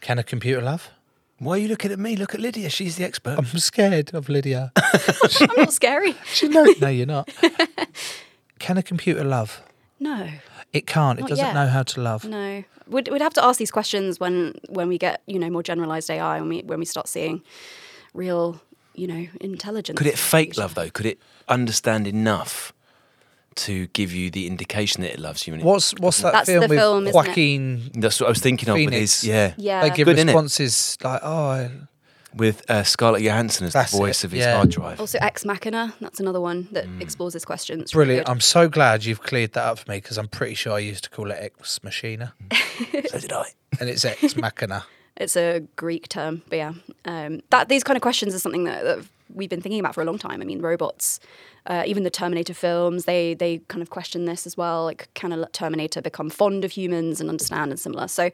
Can a computer love? Why are you looking at me? Look at Lydia. She's the expert. I'm scared of Lydia. I'm not scary. She knows. No, you're not. Can a computer love? No. It can't. It doesn't yet. know how to love. No. We'd, we'd have to ask these questions when, when we get, you know, more generalised A I, when we, when we start seeing real, you know, intelligence. Could it fake love, though? Could it understand enough to give you the indication that it loves you? And what's what's that That's film the with film, Joaquin? That's what I was thinking Phoenix. of. With his, yeah, yeah. They give Good, responses like, oh, I... with uh, Scarlett Johansson as that's the voice it. of his yeah. hard drive. Also, Ex Machina. That's another one that mm. explores this question. It's brilliant. Really I'm so glad you've cleared that up for me because I'm pretty sure I used to call it Ex Machina. So did I. And it's Ex Machina. It's a Greek term, but yeah, um, that these kind of questions are something that, that we've been thinking about for a long time. I mean, robots, uh, even the Terminator films, they they kind of question this as well. Like, can a Terminator become fond of humans and understand and similar? So,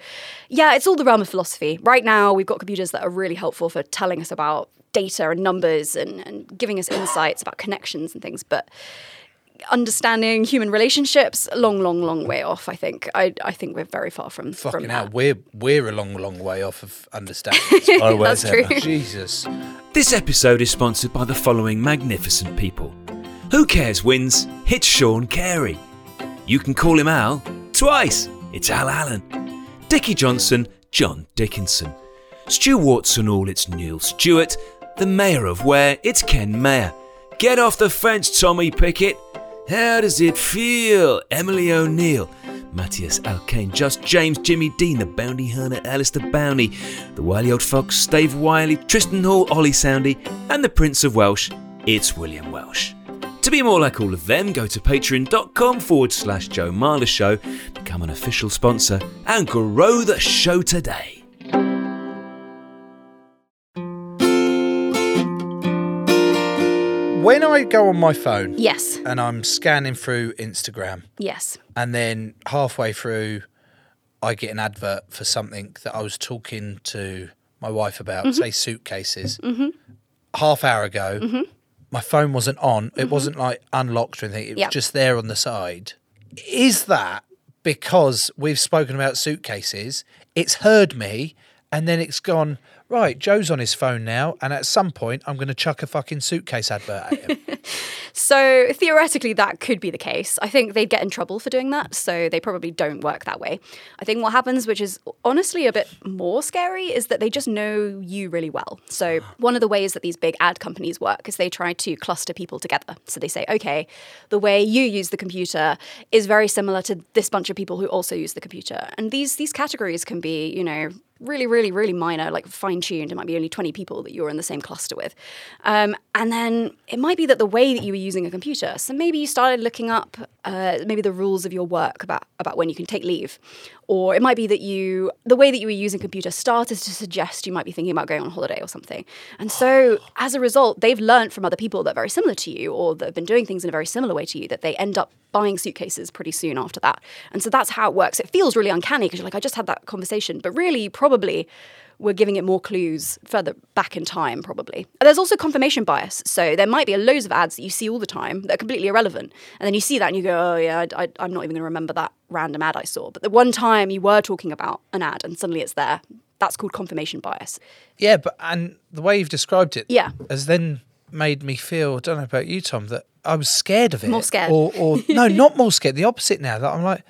yeah, it's all the realm of philosophy. Right now, we've got computers that are really helpful for telling us about data and numbers and, and giving us insights about connections and things, but understanding human relationships, long, long, long way off. I think. I, I think we're very far from. Fucking from hell, that. we're we're a long, long way off of understanding. Oh, that's true. Jesus. This episode is sponsored by the following magnificent people. Who Cares Wins. It's Sean Carey. You can call him Al twice. It's Al Allen. Dickie Johnson, John Dickinson. Stu Wartson-All. It's Neil Stewart. The Mayor of Ware. It's Ken Mayer. Get off the fence, Tommy Pickett. How does it feel? Emily O'Neill, Matthias Alkane, Just James, Jimmy Dean, The Bounty Hunter, Alistair Bowney, The Wily Old Fox, Stave Wiley, Tristan Hall, Ollie Soundy, and the Prince of Welsh, it's William Welsh. To be more like all of them, go to patreon.com forward slash Joe Marler Show, become an official sponsor, and grow the show today. When I go on my phone, yes, and I'm scanning through Instagram, yes, and then halfway through, I get an advert for something that I was talking to my wife about, mm-hmm. say suitcases. Mm-hmm. Half hour ago, mm-hmm. my phone wasn't on; it mm-hmm. wasn't like unlocked or anything. It yep. was just there on the side. Is that because we've spoken about suitcases? It's heard me, and then it's gone. Right, Joe's on his phone now, and at some point I'm going to chuck a fucking suitcase advert at him. So theoretically that could be the case. I think they'd get in trouble for doing that, so they probably don't work that way. I think what happens, which is honestly a bit more scary, is that they just know you really well. So one of the ways that these big ad companies work is they try to cluster people together. So they say, okay, the way you use the computer is very similar to this bunch of people who also use the computer. And these these categories can be, you know, really, really, really minor, like fine-tuned. It might be only twenty people that you're in the same cluster with. Um, and then it might be that the way that you were using a computer, so maybe you started looking up uh, maybe the rules of your work about, about when you can take leave. Or it might be that you, the way that you were using a computer started to suggest you might be thinking about going on holiday or something. And so as a result, they've learned from other people that are very similar to you or that have been doing things in a very similar way to you that they end up buying suitcases pretty soon after that. And so that's how it works. It feels really uncanny because you're like, I just had that conversation. But really, you probably were giving it more clues further back in time, probably. And there's also confirmation bias. So there might be loads of ads that you see all the time that are completely irrelevant. And then you see that and you go, oh, yeah, I, I, I'm not even going to remember that random ad I saw. But the one time you were talking about an ad and suddenly it's there, that's called confirmation bias. Yeah, but and the way you've described it yeah. has then made me feel, I don't know about you, Tom, that I was scared of it. More scared. Or, or no, not more scared, the opposite now. That I'm like,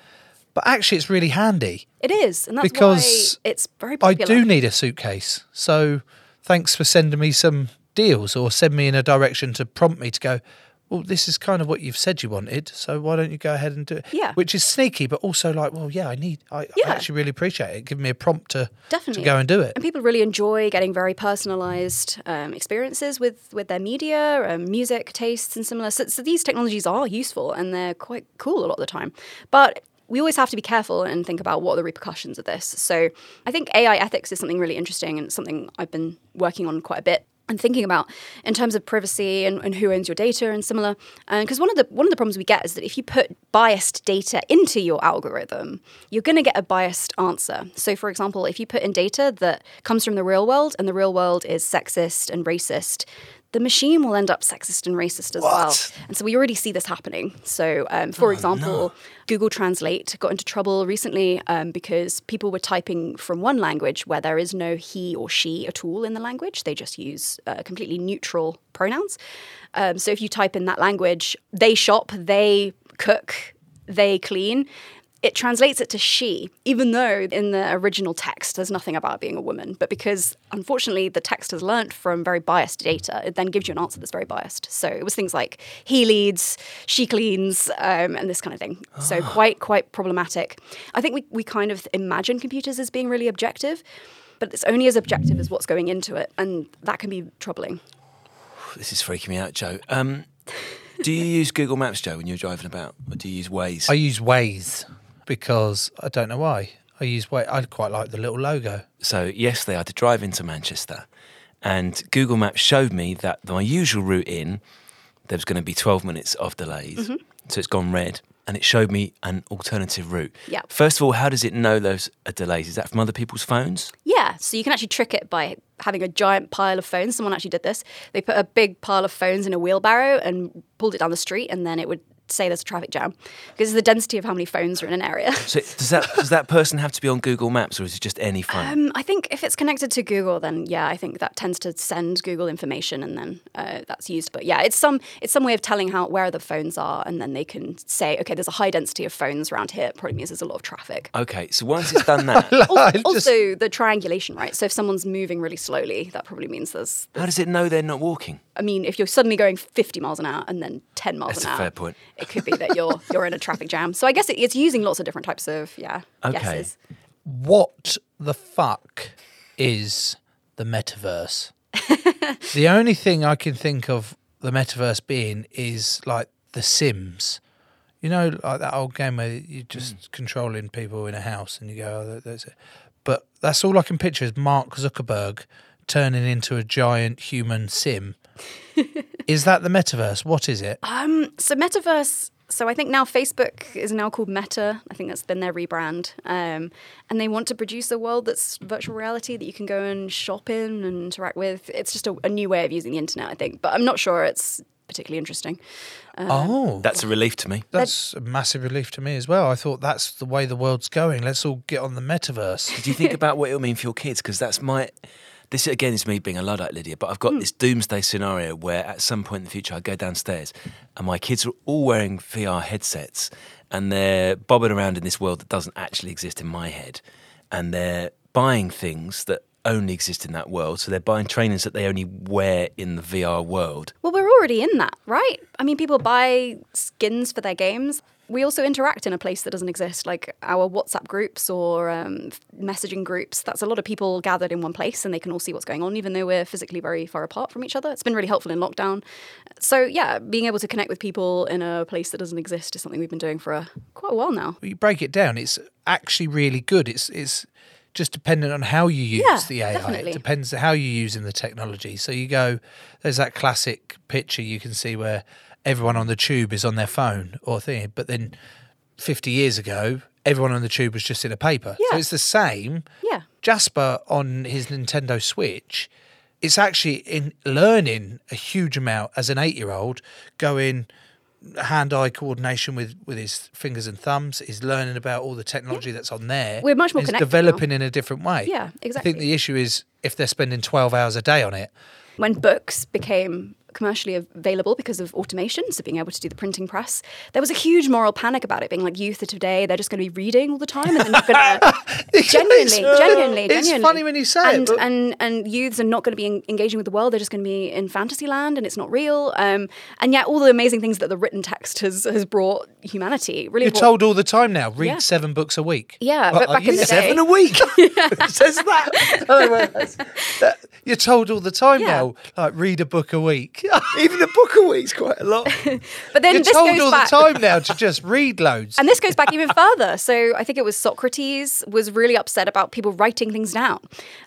but actually it's really handy. It is, and that's because why it's very popular. I do need a suitcase, so thanks for sending me some deals or send me in a direction to prompt me to go, well, this is kind of what you've said you wanted, so why don't you go ahead and do it? Yeah. Which is sneaky, but also like, well, yeah, I need, I, yeah. I actually really appreciate it. Give me a prompt to, to go and do it. And people really enjoy getting very personalised um, experiences with, with their media, um, music, tastes and similar. So, so these technologies are useful and they're quite cool a lot of the time. But we always have to be careful and think about what are the repercussions of this. So I think A I ethics is something really interesting and something I've been working on quite a bit and thinking about in terms of privacy and, and who owns your data and similar. Because one of the one of the problems we get is that if you put biased data into your algorithm, you're going to get a biased answer. So, for example, if you put in data that comes from the real world and the real world is sexist and racist, the machine will end up sexist and racist as what? well. And so we already see this happening. So, um, for oh, example, no. Google Translate got into trouble recently um, because people were typing from one language where there is no he or she at all in the language. They just use uh, completely neutral pronouns. Um, so if you type in that language, they shop, they cook, they clean, it translates it to she, even though in the original text there's nothing about being a woman. But because, unfortunately, the text has learnt from very biased data, it then gives you an answer that's very biased. So it was things like he leads, she cleans, um, and this kind of thing. Ah. So quite, quite problematic. I think we, we kind of imagine computers as being really objective, but it's only as objective as what's going into it, and that can be troubling. This is freaking me out, Joe. Um, do you use Google Maps, Joe, when you're driving about? Or do you use Waze? I use Waze. Because I don't know why. I use Waze. I quite like the little logo. So yesterday I had to drive into Manchester and Google Maps showed me that my usual route in, there was going to be twelve minutes of delays. Mm-hmm. So it's gone red and it showed me an alternative route. Yeah. First of all, how does it know those are delays? Is that from other people's phones? Yeah. So you can actually trick it by having a giant pile of phones. Someone actually did this. They put a big pile of phones in a wheelbarrow and pulled it down the street and then it would say there's a traffic jam because it's the density of how many phones are in an area. So does that does that person have to be on Google Maps or is it just any phone? Um, I think if it's connected to Google, then yeah, I think that tends to send Google information and then uh, that's used. But yeah, it's some it's some way of telling how where the phones are and then they can say, okay, there's a high density of phones around here. It probably means there's a lot of traffic. Okay, so once it's done that, also, also the triangulation, right? So if someone's moving really slowly, that probably means there's, there's. How does it know they're not walking? I mean, if you're suddenly going fifty miles an hour and then ten miles that's an hour. That's a fair point. It could be that you're you're in a traffic jam. So I guess it, it's using lots of different types of, yeah, okay. guesses. What the fuck is the metaverse? The only thing I can think of the metaverse being is like The Sims. You know, like that old game where you're just mm. controlling people in a house and you go, oh, that's it. But that's all I can picture is Mark Zuckerberg turning into a giant human sim. Is that the metaverse? What is it? Um, so metaverse, so I think now Facebook is now called Meta. I think that's been their rebrand. Um, and they want to produce a world that's virtual reality that you can go and shop in and interact with. It's just a, a new way of using the internet, I think. But I'm not sure it's particularly interesting. Um, oh. That's a relief to me. That's a massive relief to me as well. I thought that's the way the world's going. Let's all get on the metaverse. Did you think about what it'll mean for your kids? Because that's my... This, again, is me being a Luddite, Lydia, but I've got mm. this doomsday scenario where at some point in the future I go downstairs and my kids are all wearing V R headsets and they're bobbing around in this world that doesn't actually exist in my head and they're buying things that only exist in that world, so they're buying trainers that they only wear in the V R world. Well, we're already in that, right? I mean, people buy skins for their games. We also interact in a place that doesn't exist, like our WhatsApp groups or um, messaging groups. That's a lot of people gathered in one place and they can all see what's going on, even though we're physically very far apart from each other. It's been really helpful in lockdown. So, yeah, being able to connect with people in a place that doesn't exist is something we've been doing for a, quite a while now. You break it down, it's actually really good. It's it's just dependent on how you use yeah, the A I. Definitely. It depends on how you're using the technology. So you go, there's that classic picture you can see where everyone on the tube is on their phone or thing, but then fifty years ago, everyone on the tube was just in a paper. Yeah. So it's the same. Yeah. Jasper on his Nintendo Switch, it's actually in learning a huge amount as an eight-year-old, going hand-eye coordination with, with his fingers and thumbs. He's learning about all the technology yeah. that's on there. We're much more connected. It's developing now in a different way. Yeah, exactly. I think the issue is if they're spending twelve hours a day on it. When books became commercially available because of automation, so being able to do the printing press, there was a huge moral panic about it, being like, youth of today, they're just going to be reading all the time and they're not going to genuinely it's, uh, genuinely it's genuinely. funny when you say and, it but... and and youths are not going to be en- engaging with the world, they're just going to be in fantasy land and it's not real, um, and yet all the amazing things that the written text has has brought humanity really you're brought... told all the time now, read yeah. seven books a week yeah well, but back in the day seven a week it says that. Oh, well, that you're told all the time yeah. now, like read a book a week. Even a book a week's quite a lot. But then you're this told goes all back. the time now to just read loads. And this goes back even further. So I think it was Socrates was really upset about people writing things down,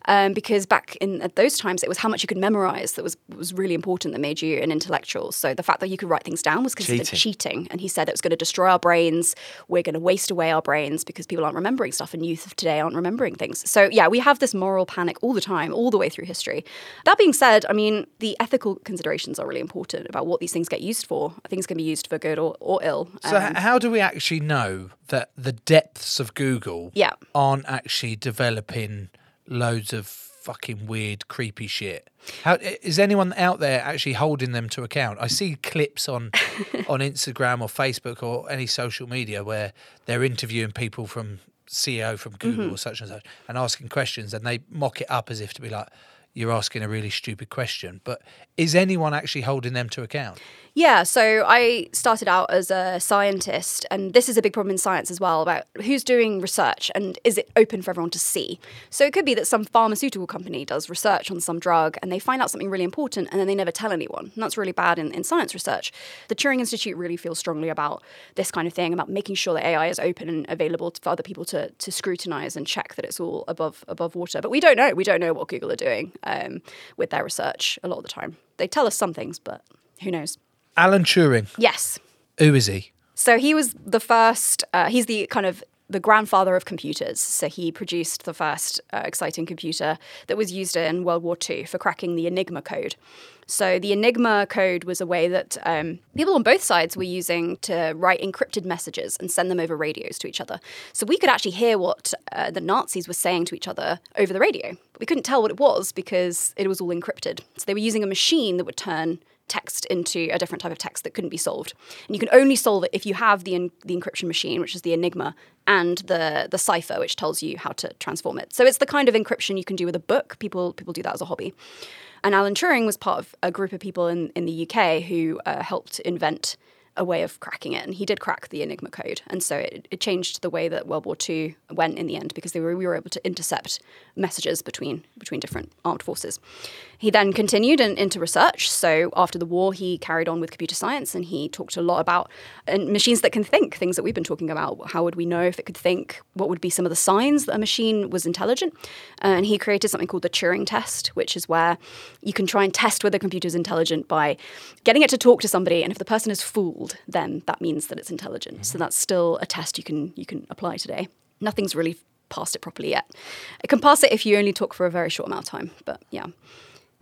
um, because back in at those times it was how much you could memorize that was was really important, that made you an intellectual. So the fact that you could write things down was considered cheating. cheating. And he said it was going to destroy our brains. We're going to waste away our brains because people aren't remembering stuff, and youth of today aren't remembering things. So yeah, we have this moral panic all the time, all the way through history. That being said, I mean, the ethical considerations are really important about what these things get used for. Things can be used for good or, or ill. Um, so how do we actually know that the depths of Google yeah. aren't actually developing loads of fucking weird, creepy shit? How is anyone out there actually holding them to account? I see clips on on Instagram or Facebook or any social media where they're interviewing people from C E O from Google mm-hmm. or such and such and asking questions, and they mock it up as if to be like, you're asking a really stupid question. But is anyone actually holding them to account? Yeah, so I started out as a scientist, and this is a big problem in science as well, about who's doing research and is it open for everyone to see? So it could be that some pharmaceutical company does research on some drug and they find out something really important and then they never tell anyone. And that's really bad in, in science research. The Turing Institute really feels strongly about this kind of thing, about making sure that A I is open and available for other people to to scrutinize and check that it's all above above water. But we don't know. We don't know what Google are doing um, with their research a lot of the time. They tell us some things, but who knows? Alan Turing. Yes. Who is he? So he was the first, uh, he's the kind of the grandfather of computers. So he produced the first uh, exciting computer that was used in World War Two for cracking the Enigma code. So the Enigma code was a way that um, people on both sides were using to write encrypted messages and send them over radios to each other. So we could actually hear what uh, the Nazis were saying to each other over the radio. But we couldn't tell what it was because it was all encrypted. So they were using a machine that would turn text into a different type of text that couldn't be solved. And you can only solve it if you have the en- the encryption machine, which is the Enigma, and the the cipher, which tells you how to transform it. So it's the kind of encryption you can do with a book. People people do that as a hobby. And Alan Turing was part of a group of people in, in the U K who uh, helped invent a way of cracking it. And he did crack the Enigma code. And so it, it changed the way that World War Two went in the end, because they were, we were able to intercept messages between between different armed forces. He then continued in, into research. So after the war, he carried on with computer science, and he talked a lot about and machines that can think, things that we've been talking about. How would we know if it could think? What would be some of the signs that a machine was intelligent? And he created something called the Turing test, which is where you can try and test whether a computer is intelligent by getting it to talk to somebody. And if the person is fooled, then that means that it's intelligent. Mm-hmm. So that's still a test you can you can apply today. Nothing's really passed it properly yet. It can pass it if you only talk for a very short amount of time, but yeah.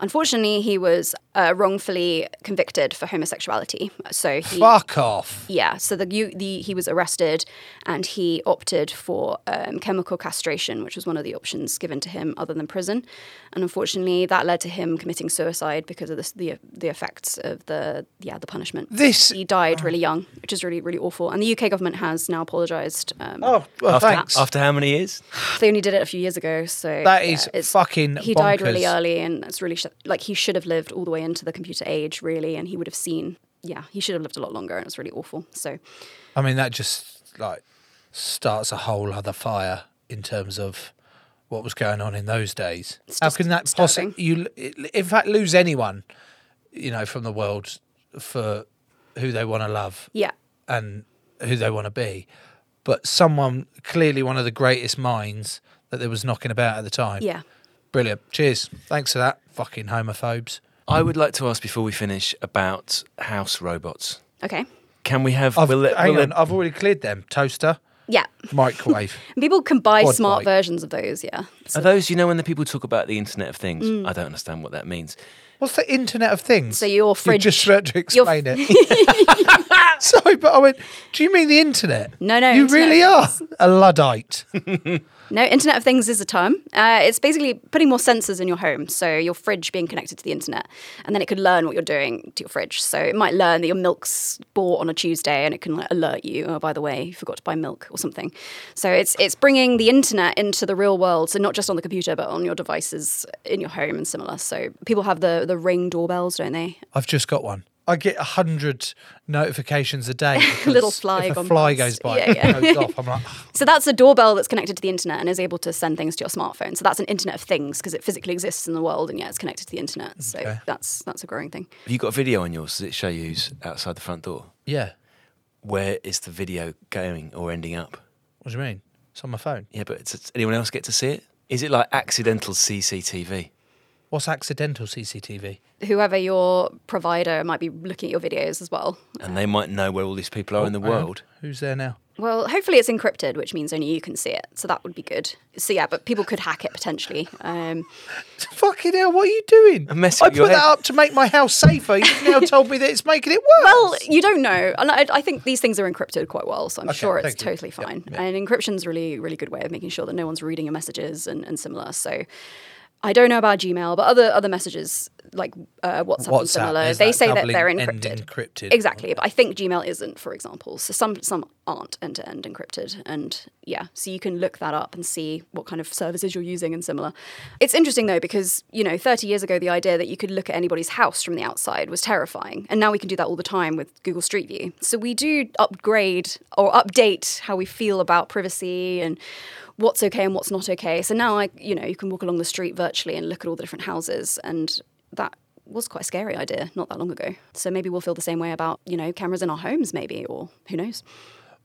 Unfortunately, he was uh, wrongfully convicted for homosexuality. So he, fuck off. Yeah. So the, the he was arrested, and he opted for um, chemical castration, which was one of the options given to him other than prison. And unfortunately, that led to him committing suicide because of this, the the effects of the yeah the punishment. This he died really young, which is really really awful. And the U K government has now apologised. Um, oh, well, after thanks. That. After how many years? They only did it a few years ago. So that is yeah, fucking. He bonkers. died really early, and it's really. Like, he should have lived all the way into the computer age, really, and he would have seen, yeah, he should have lived a lot longer, and it's really awful. So, I mean, that just, like, starts a whole other fire in terms of what was going on in those days. How can that possibly, you, in fact, lose anyone, you know, from the world for who they want to love yeah, and who they want to be. But someone, clearly one of the greatest minds that there was knocking about at the time. Yeah. Brilliant. Cheers. Thanks for that. Fucking homophobes. I would like to ask before we finish about house robots. Okay. Can we have... I've, will it, will hang on, it... I've already cleared them. Toaster. Yeah. Microwave. People can buy Quad smart bike. versions of those, yeah. So. Are those, you know, when the people talk about the Internet of Things? Mm. I don't understand what that means. What's the Internet of Things? So your fridge... You just tried to explain your... it. Sorry, but I went, do you mean the Internet? No, no. You Internet really are a Luddite. No, Internet of Things is a term. Uh, it's basically putting more sensors in your home. So your fridge being connected to the internet, and then it could learn what you're doing to your fridge. So it might learn that your milk's bought on a Tuesday, and it can like, alert you, oh, by the way, you forgot to buy milk or something. So it's it's bringing the internet into the real world. So not just on the computer, but on your devices in your home and similar. So people have the, the Ring doorbells, don't they? I've just got one. I get a hundred notifications a day. Little fly, if a fly goes by, yeah, yeah. Goes off, I'm like, oh. So that's a doorbell that's connected to the internet and is able to send things to your smartphone. So that's an Internet of Things because it physically exists in the world, and yeah, it's connected to the internet. So okay. that's that's a growing thing. Have you got a video on yours? Does it show you who's outside the front door? Yeah. Where is the video going or ending up? What do you mean? It's on my phone. Yeah, but does anyone else get to see it? Is it like accidental C C T V? What's accidental C C T V? Whoever your provider might be looking at your videos as well. And they might know where all these people are oh, in the world. Um, who's there now? Well, hopefully it's encrypted, which means only you can see it. So that would be good. So yeah, but people could hack it potentially. Um, Fucking hell, what are you doing? I'm messing I with put your that head. Up to make my house safer. You've now told me that it's making it worse. Well, you don't know. And I, I think these things are encrypted quite well, so I'm okay, sure it's totally you. fine. Yeah, yeah. And encryption's really, really good way of making sure that no one's reading your messages and, and similar. So... I don't know about Gmail, but other other messages like uh, WhatsApp, WhatsApp and similar, they that say that they're encrypted. encrypted. Exactly, but I think Gmail isn't, for example. So some some aren't end-to-end encrypted. And yeah, so you can look that up and see what kind of services you're using and similar. It's interesting, though, because, you know, thirty years ago, the idea that you could look at anybody's house from the outside was terrifying. And now we can do that all the time with Google Street View. So we do upgrade or update how we feel about privacy and what's okay and what's not okay. So now, I, you know, you can walk along the street virtually and look at all the different houses, and that was quite a scary idea not that long ago. So maybe we'll feel the same way about, you know, cameras in our homes maybe, or who knows.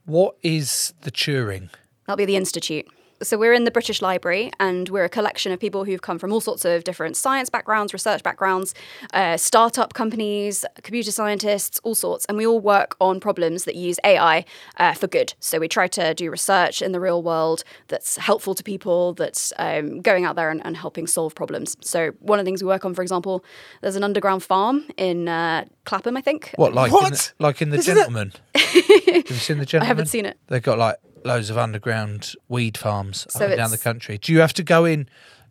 What is the Turing? That'll be the Institute. So we're in the British Library, and we're a collection of people who've come from all sorts of different science backgrounds, research backgrounds, uh, startup companies, computer scientists, all sorts. And we all work on problems that use A I uh, for good. So we try to do research in the real world that's helpful to people, that's um, going out there and, and helping solve problems. So one of the things we work on, for example, there's an underground farm in uh, Clapham, I think. What, like what? In the, like in The Gentleman? Have you seen The Gentleman? I haven't seen it. They've got like... loads of underground weed farms so up and down the country. Do you have to go in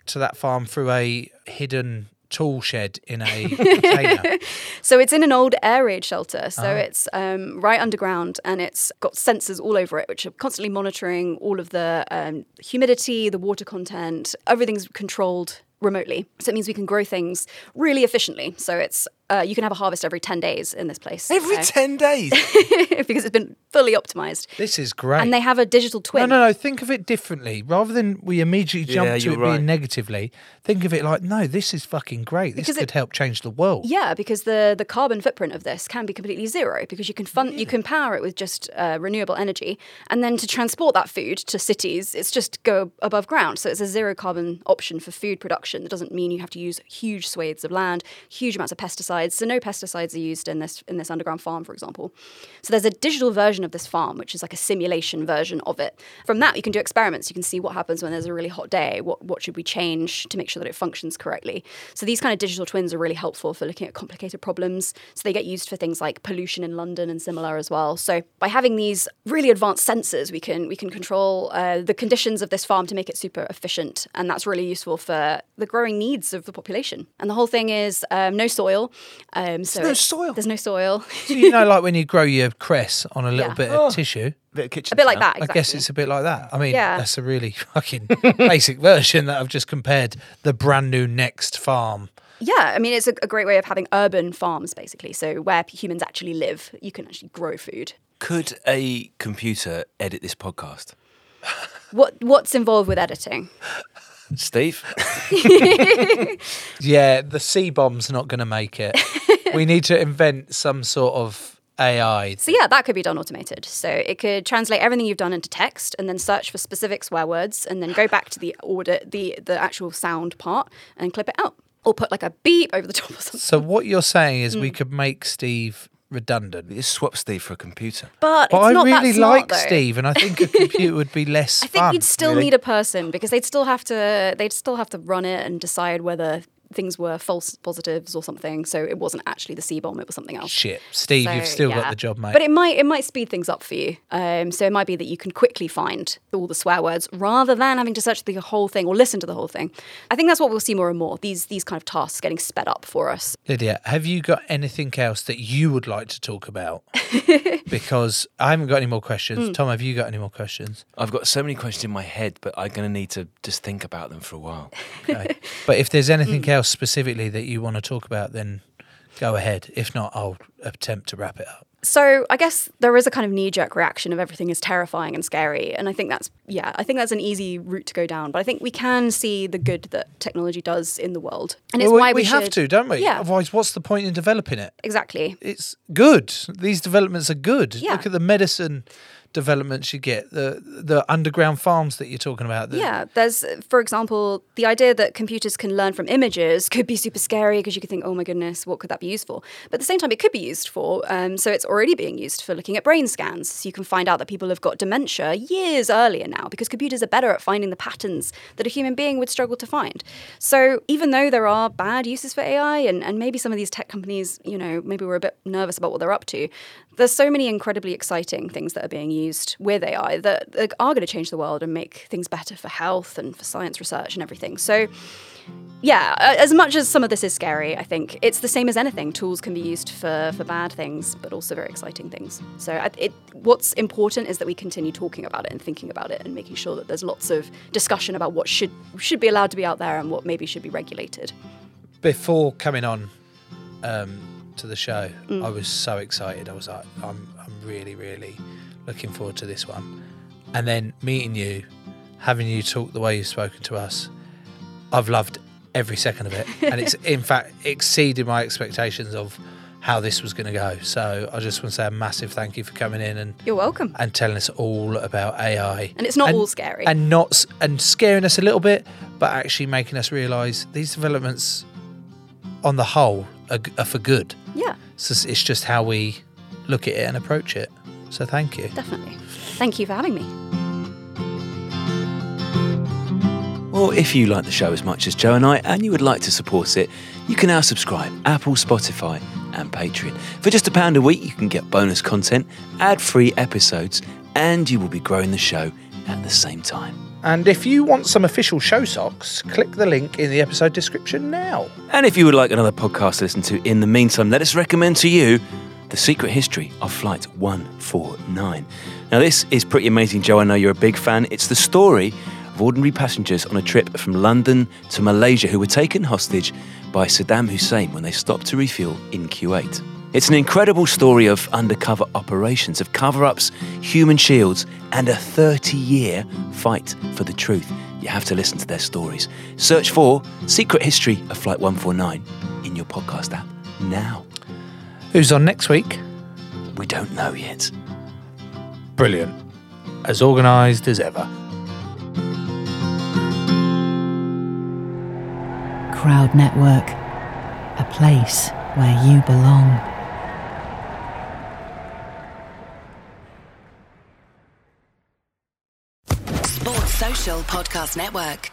to that farm through a hidden tool shed in a container? So it's in an old air raid shelter. So oh. it's um, right underground, and it's got sensors all over it, which are constantly monitoring all of the um, humidity, the water content. Everything's controlled remotely. So it means we can grow things really efficiently. So it's uh, you can have a harvest every ten days in this place. Every so. ten days? Because it's been fully optimised. This is great. And they have a digital twin. No, no, no. Think of it differently. Rather than we immediately jump yeah, to it right. being negatively, think of it like, no, this is fucking great. This because could it, help change the world. Yeah, because the, the carbon footprint of this can be completely zero, because you can fund, really? you can power it with just uh, renewable energy. And then to transport that food to cities, it's just go above ground. So it's a zero carbon option for food production. That doesn't mean you have to use huge swathes of land, huge amounts of pesticides. So no pesticides are used in this in this underground farm, for example. So there's a digital version of this farm, which is like a simulation version of it. From that, you can do experiments. You can see what happens when there's a really hot day. What what should we change to make sure that it functions correctly? So these kind of digital twins are really helpful for looking at complicated problems. So they get used for things like pollution in London and similar as well. So by having these really advanced sensors, we can we can control uh, the conditions of this farm to make it super efficient, and that's really useful for the growing needs of the population. And the whole thing is um, no soil. Um, so there's no soil. There's no soil. So you know, like when you grow your cress on a little yeah. bit of oh. tissue. A bit of kitchen. A bit like that, exactly. I guess it's a bit like that. I mean, yeah. that's a really fucking basic version that I've just compared the brand new Next farm. Yeah, I mean, it's a, a great way of having urban farms, basically. So where humans actually live, you can actually grow food. Could a computer edit this podcast? What What's involved with editing? Steve? Yeah, the C-bomb's not going to make it. We need to invent some sort of A I. So yeah, that could be done automated. So it could translate everything you've done into text and then search for specific swear words and then go back to the order, the, the actual sound part and clip it out. Or put like a beep over the top or something. So what you're saying is mm. we could make Steve... redundant. You swap Steve for a computer. But, but it's not I really that smart, like though. Steve, and I think a computer would be less. I think fun, you'd still really. need a person, because they'd still have to they'd still have to run it and decide whether things were false positives or something. So it wasn't actually the C-bomb, it was something else. Shit. Steve, so, you've still yeah. got the job, mate. But it might it might speed things up for you. Um, so it might be that you can quickly find all the swear words rather than having to search the whole thing or listen to the whole thing. I think that's what we'll see more and more, these these kind of tasks getting sped up for us. Lydia, have you got anything else that you would like to talk about? Because I haven't got any more questions. Mm. Tom, have you got any more questions? I've got so many questions in my head, but I'm going to need to just think about them for a while. Okay. But if there's anything mm. else specifically that you want to talk about, then Go ahead. If not, I'll attempt to wrap it up. So I guess there is a kind of knee-jerk reaction of everything is terrifying and scary. And I think that's, yeah, I think that's an easy route to go down. But I think we can see the good that technology does in the world. And it's well, why we, we should... have to, don't we? Yeah. Otherwise, what's the point in developing it? Exactly. It's good. These developments are good. Yeah. Look at the medicine developments you get, the the underground farms that you're talking about. The... Yeah, there's, for example, the idea that computers can learn from images could be super scary because you could think, oh my goodness, what could that be used for? But at the same time, it could be used for, um, so it's already being used for looking at brain scans. So you can find out that people have got dementia years earlier now because computers are better at finding the patterns that a human being would struggle to find. So even though there are bad uses for A I and, and maybe some of these tech companies, you know, maybe we're a bit nervous about what they're up to, there's so many incredibly exciting things that are being used. used with A I that are going to change the world and make things better for health and for science research and everything. So yeah, as much as some of this is scary, I think it's the same as anything. Tools can be used for, for bad things, but also very exciting things. So it, what's important is that we continue talking about it and thinking about it and making sure that there's lots of discussion about what should should be allowed to be out there and what maybe should be regulated. Before coming on um, to the show, mm. I was so excited. I was like, I'm, I'm really, really... looking forward to this one. And then meeting you, having you talk the way you've spoken to us, I've loved every second of it. And it's, in fact, exceeded my expectations of how this was going to go. So I just want to say a massive thank you for coming in and you're welcome and telling us all about A I. And it's not and, all scary. And not and scaring us a little bit, but actually making us realise these developments on the whole are, are for good. Yeah. So it's just how we look at it and approach it. So thank you. Definitely. Thank you for having me. Well, if you like the show as much as Joe and I, and you would like to support it, you can now subscribe Apple, Spotify and Patreon. For just a pound a week, you can get bonus content, ad-free episodes, and you will be growing the show at the same time. And if you want some official show socks, click the link in the episode description now. And if you would like another podcast to listen to in the meantime, let us recommend to you The Secret History of Flight one forty-nine. Now, this is pretty amazing, Joe. I know you're a big fan. It's the story of ordinary passengers on a trip from London to Malaysia who were taken hostage by Saddam Hussein when they stopped to refuel in Kuwait. It's an incredible story of undercover operations, of cover-ups, human shields, and a thirty-year fight for the truth. You have to listen to their stories. Search for Secret History of Flight one forty-nine in your podcast app now. Who's on next week? We don't know yet. Brilliant. As organised as ever. Crowd Network. A place where you belong. Sports Social Podcast Network.